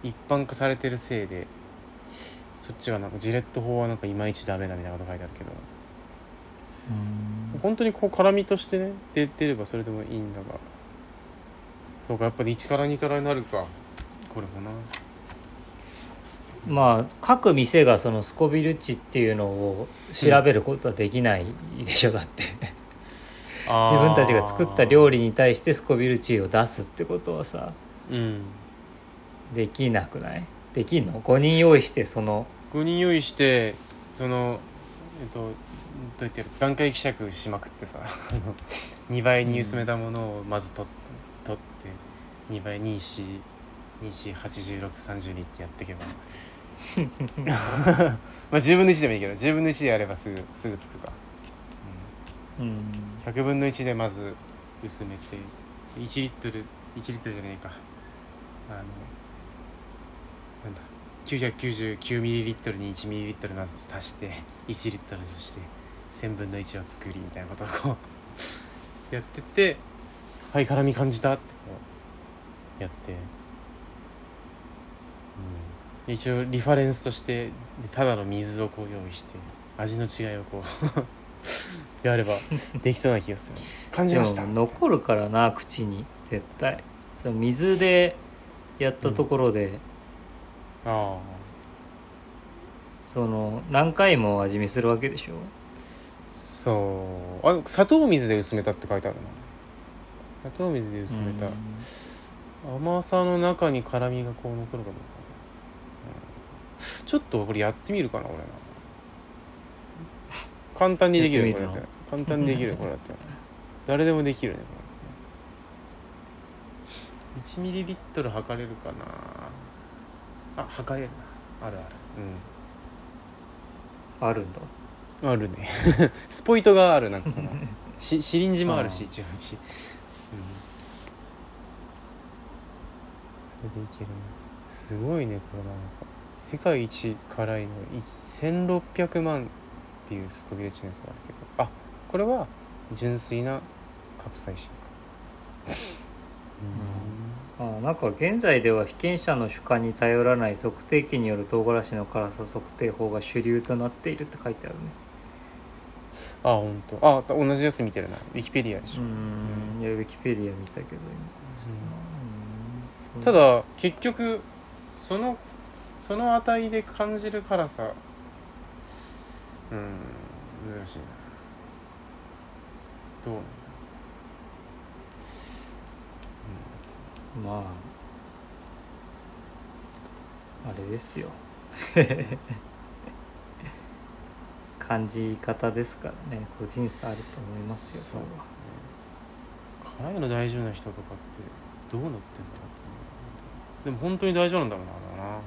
う一般化されてるせいで、そっちはなんかジレット法はなんかいまいちダメだみたいなこと書いてあるけど、うん、本当にこう絡みとしてね出てればそれでもいいんだが、そうか、やっぱりいちからにからになるか、これもな。まあ各店がそのスコビル値っていうのを調べることはできないでしょ、うん、だって自分たちが作った料理に対してスコビル値を出すってことはさ、うん、できなくない？できんの？ごにん用意してそのごにん用意してそのえっとどうやって段階希釈しまくってさにばいに薄めたものをまず取って、うん、取ってにばいにしにしはちじゅうろくさんじゅうにってやっていけばまあじゅうぶんのいちでもいいけどじゅうぶんのいちでやればすぐすぐつくか、うんうん、ひゃくぶんのいちでまず薄めていちリットルいちリットルじゃねえかあのなんだきゅうひゃくきゅうじゅうきゅうミリリットルにいちミリリットルまず足していちリットルとしてせんぶんのいちを作りみたいなことをこうやってってはい辛み感じたってこうやって、うん、一応リファレンスとしてただの水をこう用意して味の違いをこうやればできそうな気がする感じました。でも残るからな口に絶対その水でやったところで、うん、あその何回も味見するわけでしょ。そうあ砂糖水で薄めたって書いてあるな。砂糖水で薄めた甘さの中に辛みがこう残るかどうか、うん、ちょっとこれやってみるかな俺な。簡単にできるこれだったら簡単にできるこれだったら誰でもできるねこれ。いちミリリットル測れるかなあ。測れるなあるあるうんあるんだあるねスポイトがあるなんかそのシリンジもあるし一応うち、ん、それでいけるね。すごいねこれなんか世界一辛いのせんろっぴゃくまんっていうスコビル値のやつがあるけど、あこれは純粋なカプサイシンかうん、うん、あなんか現在では被験者の主観に頼らない測定器による唐辛子の辛さ測定法が主流となっているって書いてあるね。あほんとあ同じやつ見てるなウィキペディアでしょ。うんいやウィキペディア見たけど、うん、ただ結局そのその値で感じる辛さうん難しいな。どうなんだ、うん、まああれですよ感じ方ですからね個人差あると思いますよ。そう辛いの大丈夫な人とかってどうなってんだろう。でも本当に大丈夫なんだろうな。うん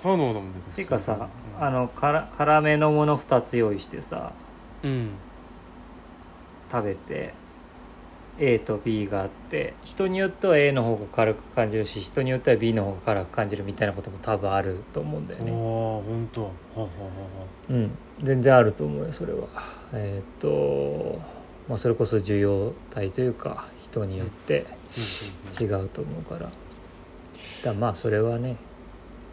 そうだもんね。てかさ、うん、あのから辛めのものふたつ用意してさ、うん、食べて A と B があって人によっては A の方が軽く感じるし人によっては B の方が辛く感じるみたいなことも多分あると思うんだよね。ああ本当。はあはあ、うん全然あると思うよそれは。えっと、まあ、それこそ需要体というか人によって違うと思うから。だまあそれはね。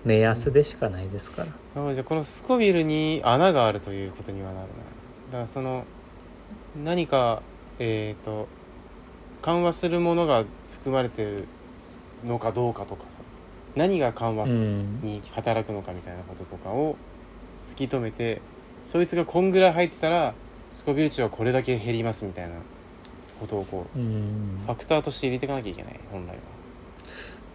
目安でしかないですから、うん、あじゃあこのスコビルに穴があるということにはなるな。だからその何か、えー、と緩和するものが含まれてるのかどうかとかさ何が緩和に働くのかみたいなこととかを突き止めて、うん、そいつがこんぐらい入ってたらスコビル値はこれだけ減りますみたいなことをこう、うん、ファクターとして入れていかなきゃいけない本来は。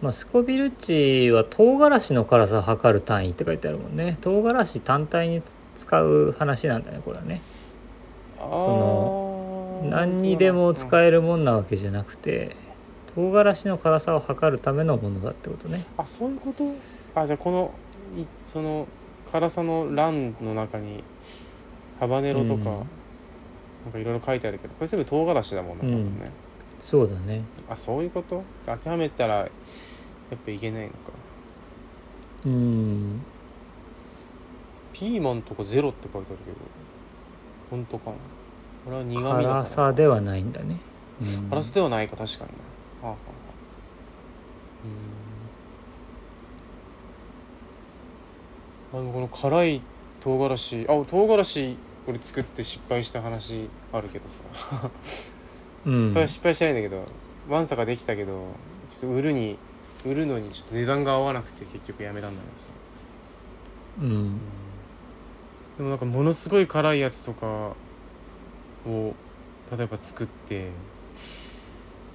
まあ、スコビル値は唐辛子の辛さを測る単位って書いてあるもんね。唐辛子単体に使う話なんだねこれはね。あその何にでも使えるもんなわけじゃなくて唐辛子の辛さを測るためのものだってことね。あそういうこと。あじゃあこのその辛さの欄の中にハバネロとか、うん、なんかいろいろ書いてあるけど、これ全部唐辛子だもんね、うん、そうだね。あ、そういうこと当てはめたらやっぱいけないのか。うん、ピーマンとかゼロって書いてあるけど本当かな。これは苦味だから辛さではないんだね、うん、辛さではないか、確かにね。はあはあ、うん、あのこの辛い唐辛子、あ、唐辛子俺作って失敗した話あるけどさ失敗は失敗してないんだけど、うん、わんさかできたけどちょっと売るに売るのにちょっと値段が合わなくて結局やめたんだけどさ、うんうん、でもなんかものすごい辛いやつとかを例えば作って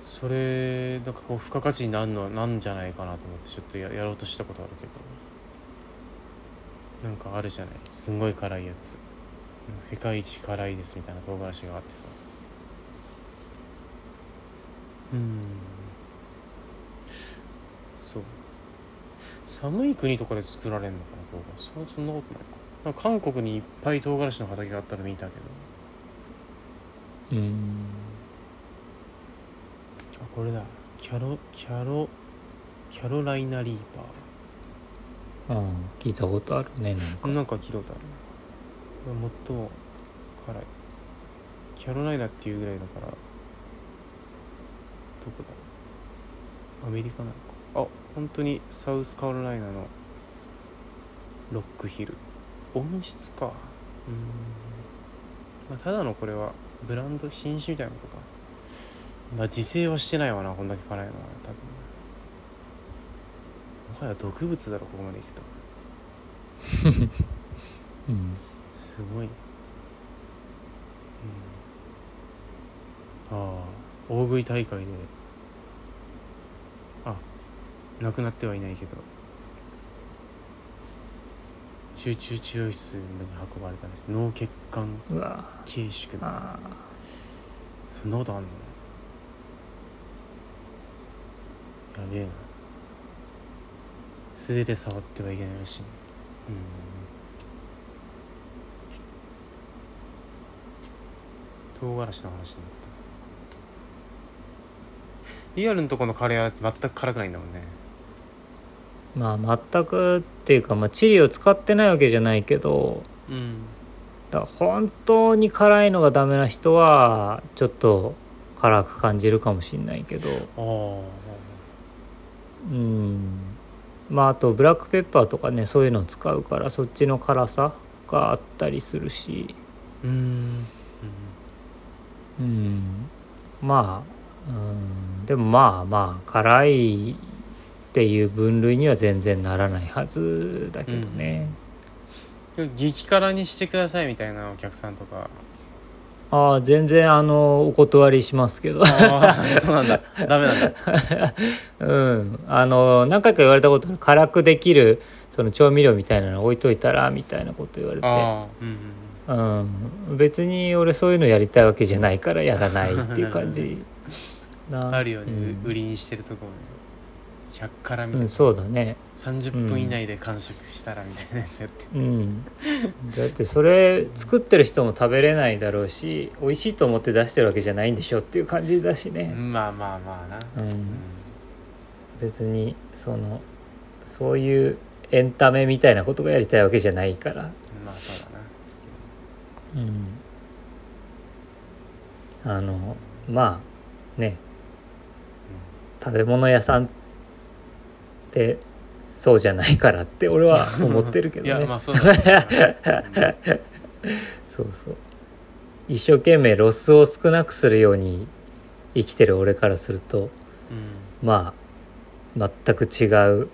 それなんかこう付加価値になるのなんじゃないかなと思ってちょっと や, やろうとしたことあるけど、なんかあるじゃない、すんごい辛いやつ、世界一辛いですみたいな唐辛子があってさ、うん、そう、寒い国とかで作られるのかな唐辛子。そんなことないか。なんか韓国にいっぱい唐辛子の畑があったら見たけど、うん、あ、これだ、キャロキャロキャロライナリーパー、うん、聞いたことあるね。なんかなんか聞いたことある。最も辛いキャロライナっていうぐらいだから、どこだ、アメリカなのか。あ、本当にサウスカロライナのロックヒル、温室か、うーん、まあ、ただのこれはブランド品種みたいなことか。まあ自生はしてないわな、こんだけ辛いのは。多分もはや毒物だろここまでいくとうん、すごい、うん、ああ、大食い大会で、あ、なくなってはいないけど集中治療室に運ばれたんです。脳血管軽縮みたいな。そんなことあんの、やべえな。素手で触ってはいけないらしい、ね、うん、唐辛子の話になった。リアルのとこのカレーは全く辛くないんだもんね。まあ全くっていうか、まあ、チリを使ってないわけじゃないけど、うん、だから本当に辛いのがダメな人はちょっと辛く感じるかもしれないけど、ああ、うん、まあ、あとブラックペッパーとかね、そういうのを使うからそっちの辛さがあったりするし、うーん、うん、まあ、うん、でもまあまあ辛いっていう分類には全然ならないはずだけどね、うん、激辛にしてくださいみたいなお客さんとか、ああ、全然あのお断りしますけど。ああ、そうなんだ、ダメなんだうん、あの何回か言われたことある、辛くできるその調味料みたいなの置いといたらみたいなこと言われて、あ、うんうんうん、別に俺そういうのやりたいわけじゃないからやらないっていう感じなあるよね、うん、売りにしてるところね、ひゃく辛みたいな、うん、そうだね、さんじゅっぷん以内で完食したらみたいなやつやって、うん、だってそれ作ってる人も食べれないだろうし、美味しいと思って出してるわけじゃないんでしょっていう感じだしね。まあまあまあな、うん、別にそのそういうエンタメみたいなことがやりたいわけじゃないから、まあそうだな、うん、あのまあね、うん、食べ物屋さんってそうじゃないからって俺は思ってるけどねいや、まあそうだねそうそう、一生懸命ロスを少なくするように生きてる俺からすると、うん、まあ全く違う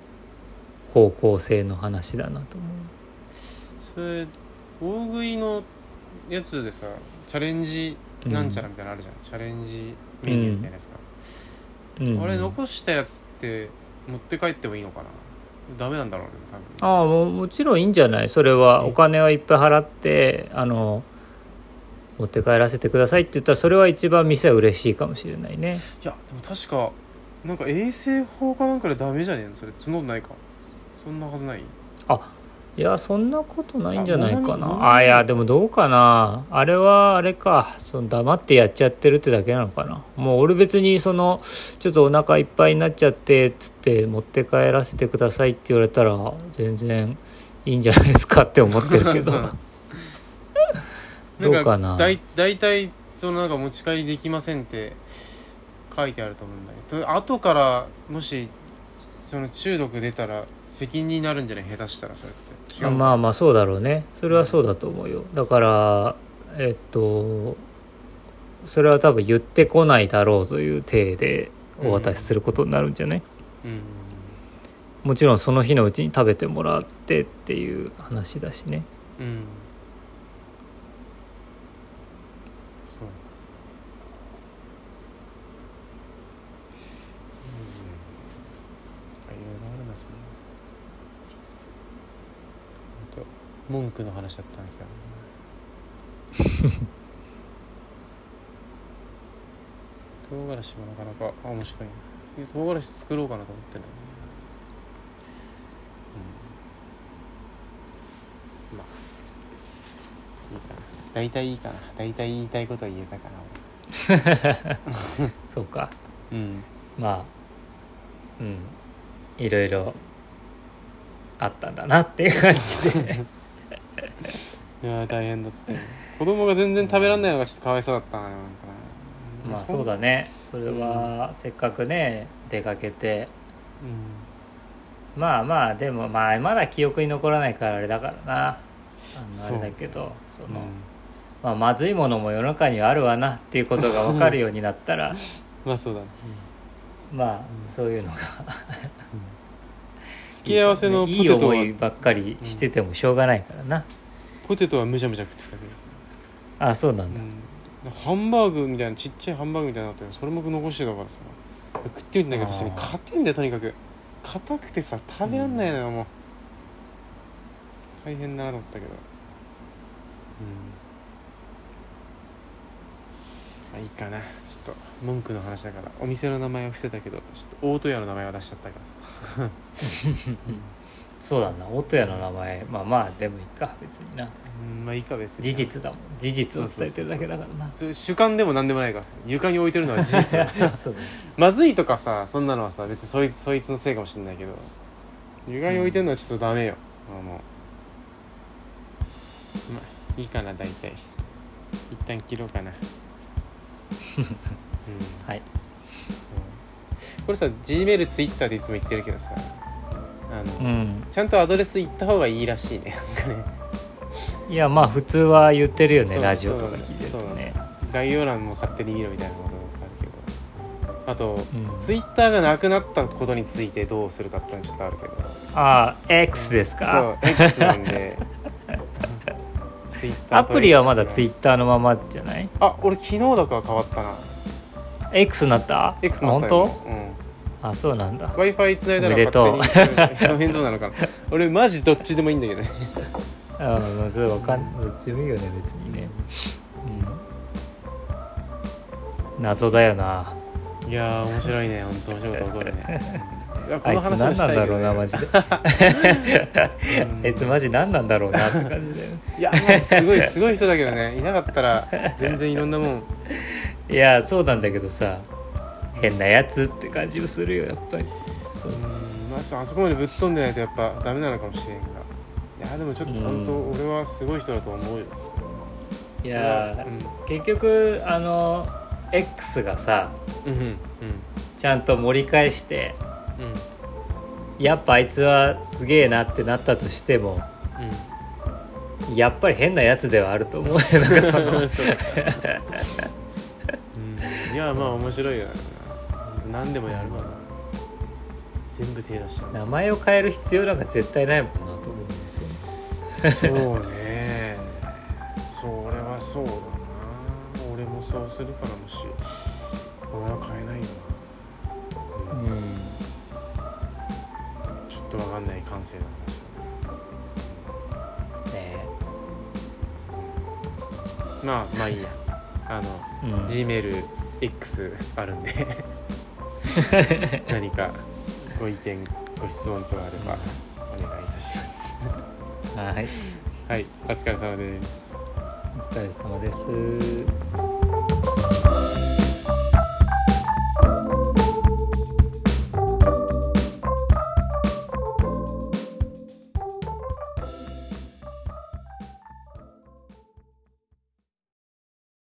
方向性の話だなと思う。それ大食いのやつでさ、チャレンジなんちゃらみたいなのあるじゃん、うん、チャレンジメニューみたいなやつか、うん、あれ残したやつって持って帰ってもいいのかな。ダメなんだろうね多分。ああ、もうもちろんいいんじゃない。それはお金はいっぱい払ってあの持って帰らせてくださいって言ったらそれは一番店は嬉しいかもしれないね。いやでも確かなんか衛生法かなんかでダメじゃねえのそれ。そんなことないか。そんなはずない。あ、いやそんなことないんじゃないかなあ。いやでもどうかな、あれはあれか、その黙ってやっちゃってるってだけなのかな。もう俺別にそのちょっとお腹いっぱいになっちゃってつって持って帰らせてくださいって言われたら全然いいんじゃないですかって思ってるけどどうかな。だいたいそのなんか持ち帰りできませんって書いてあると思うんだけど、後からもしその中毒出たら責任になるんじゃない、下手したら。それってあまあまあそうだろうね、それはそうだと思うよ。だからえっとそれは多分言ってこないだろうという体でお渡しすることになるんじゃね、うんうん、もちろんその日のうちに食べてもらってっていう話だしね、うん、そう文句の話だったんだけど唐辛子もなかなか面白いな。唐辛子作ろうかなと思ってるんだけど、うん、まあいいかな、大体いいかな、大体言いたいことは言えたかなそうか、うん、まあうんいろいろあったんだなっていう感じでいや大変だったよ。子供が全然食べられないのがちょっとかわいそうだったな。なんかまあそうだね、それはせっかくね、うん、出かけて、うん、まあまあでも、まあ、まだ記憶に残らないからあれだからな、あのあれだけど、その、うんまあ、まずいものも世の中にはあるわなっていうことが分かるようになったらまあそうだね、うん、まあ、うん、そういうのが付け合わせのポテトはいい思いばっかりしててもしょうがないからな、うん、ポテトはむしゃむしゃ食ってたけど、ね、ああそうなんだ、うん、ハンバーグみたいなちっちゃいハンバーグみたいなのあったよ、それも残してたからさ食ってみたんだけど、確かに硬いんだよ、とにかく硬くてさ食べらんないのよ、うん、もう大変だなと思ったけど、うん、まあ、いいかな。ちょっと文句の話だからお店の名前は伏せたけど、ちょっと大戸屋の名前は出しちゃったからさそうだな、大戸屋の名前、まあまあでもいいか別にな、うん、まあいいか別に、事実だもん、事実を伝えてるだけだからな。そうそうそうそう、主観でも何でもないからさ、床に置いてるのは事実だからそうだ、ね、まずいとかさそんなのはさ別にそいつ、そいつのせいかもしれないけど、床に置いてるのはちょっとダメよ、うん、あのまあいいかな、大体一旦切ろうかな、うん、はい。そうこれさ G メール、ツイッターでいつも言ってるけどさ、あのうん、ちゃんとアドレス言った方がいいらしいね、なんかね。いやまあ普通は言ってるよね、ラジオとか聞いてるとね。概要欄も勝手に見ろみたいなことがあるけど、あと、うん、ツイッターじゃなくなったことについてどうするかってのちょっとあるけど。ああ X ですか。そう X なんでツイッター、アプリはまだツイッターのままじゃない？あ、俺昨日だから変わったな。X になった？ X になったよ、ね。本当？うん。あ、そうなんだ。 Wi-Fi 繋いだら勝手に面倒なのかな俺マジどっちでもいいんだけどねああそれ分かんない、どっちでもいいよね別にね、うん、謎だよな。いや面白いね、本当面白いこと起こるねこの話はしたいけど、ね、あいつ何なんだろうなマジであいつマジ何なんだろうなって感じだよねいやすごいすごい人だけどね、いなかったら全然いろんなもんいやそうなんだけどさ、変なやつって感じもするよやっぱり。そう、まあ、あそこまでぶっ飛んでないとやっぱダメなのかもしれんが、いやでもちょっと本当、うん、俺はすごい人だと思うよ。いや、うん、結局あの X がさ、うんうん、ちゃんと盛り返して、うん、やっぱあいつはすげえなってなったとしても、うん、やっぱり変なやつではあると思うよなんかそのそう、うん、いやまあ面白いよね、何でもやるわな、全部手出しちゃう。名前を変える必要なんか絶対ないもんなと思うんですよね。そうねそれはそうだな、俺もそうするから、もし俺は変えないよな、うんうん、ちょっと分かんない感性の話ねえ、まあまあいいやあの、うん、G メール X あるんで何かご意見ご質問等あればお願いいたしますはい、はい、お疲れ様です。お疲れ様です。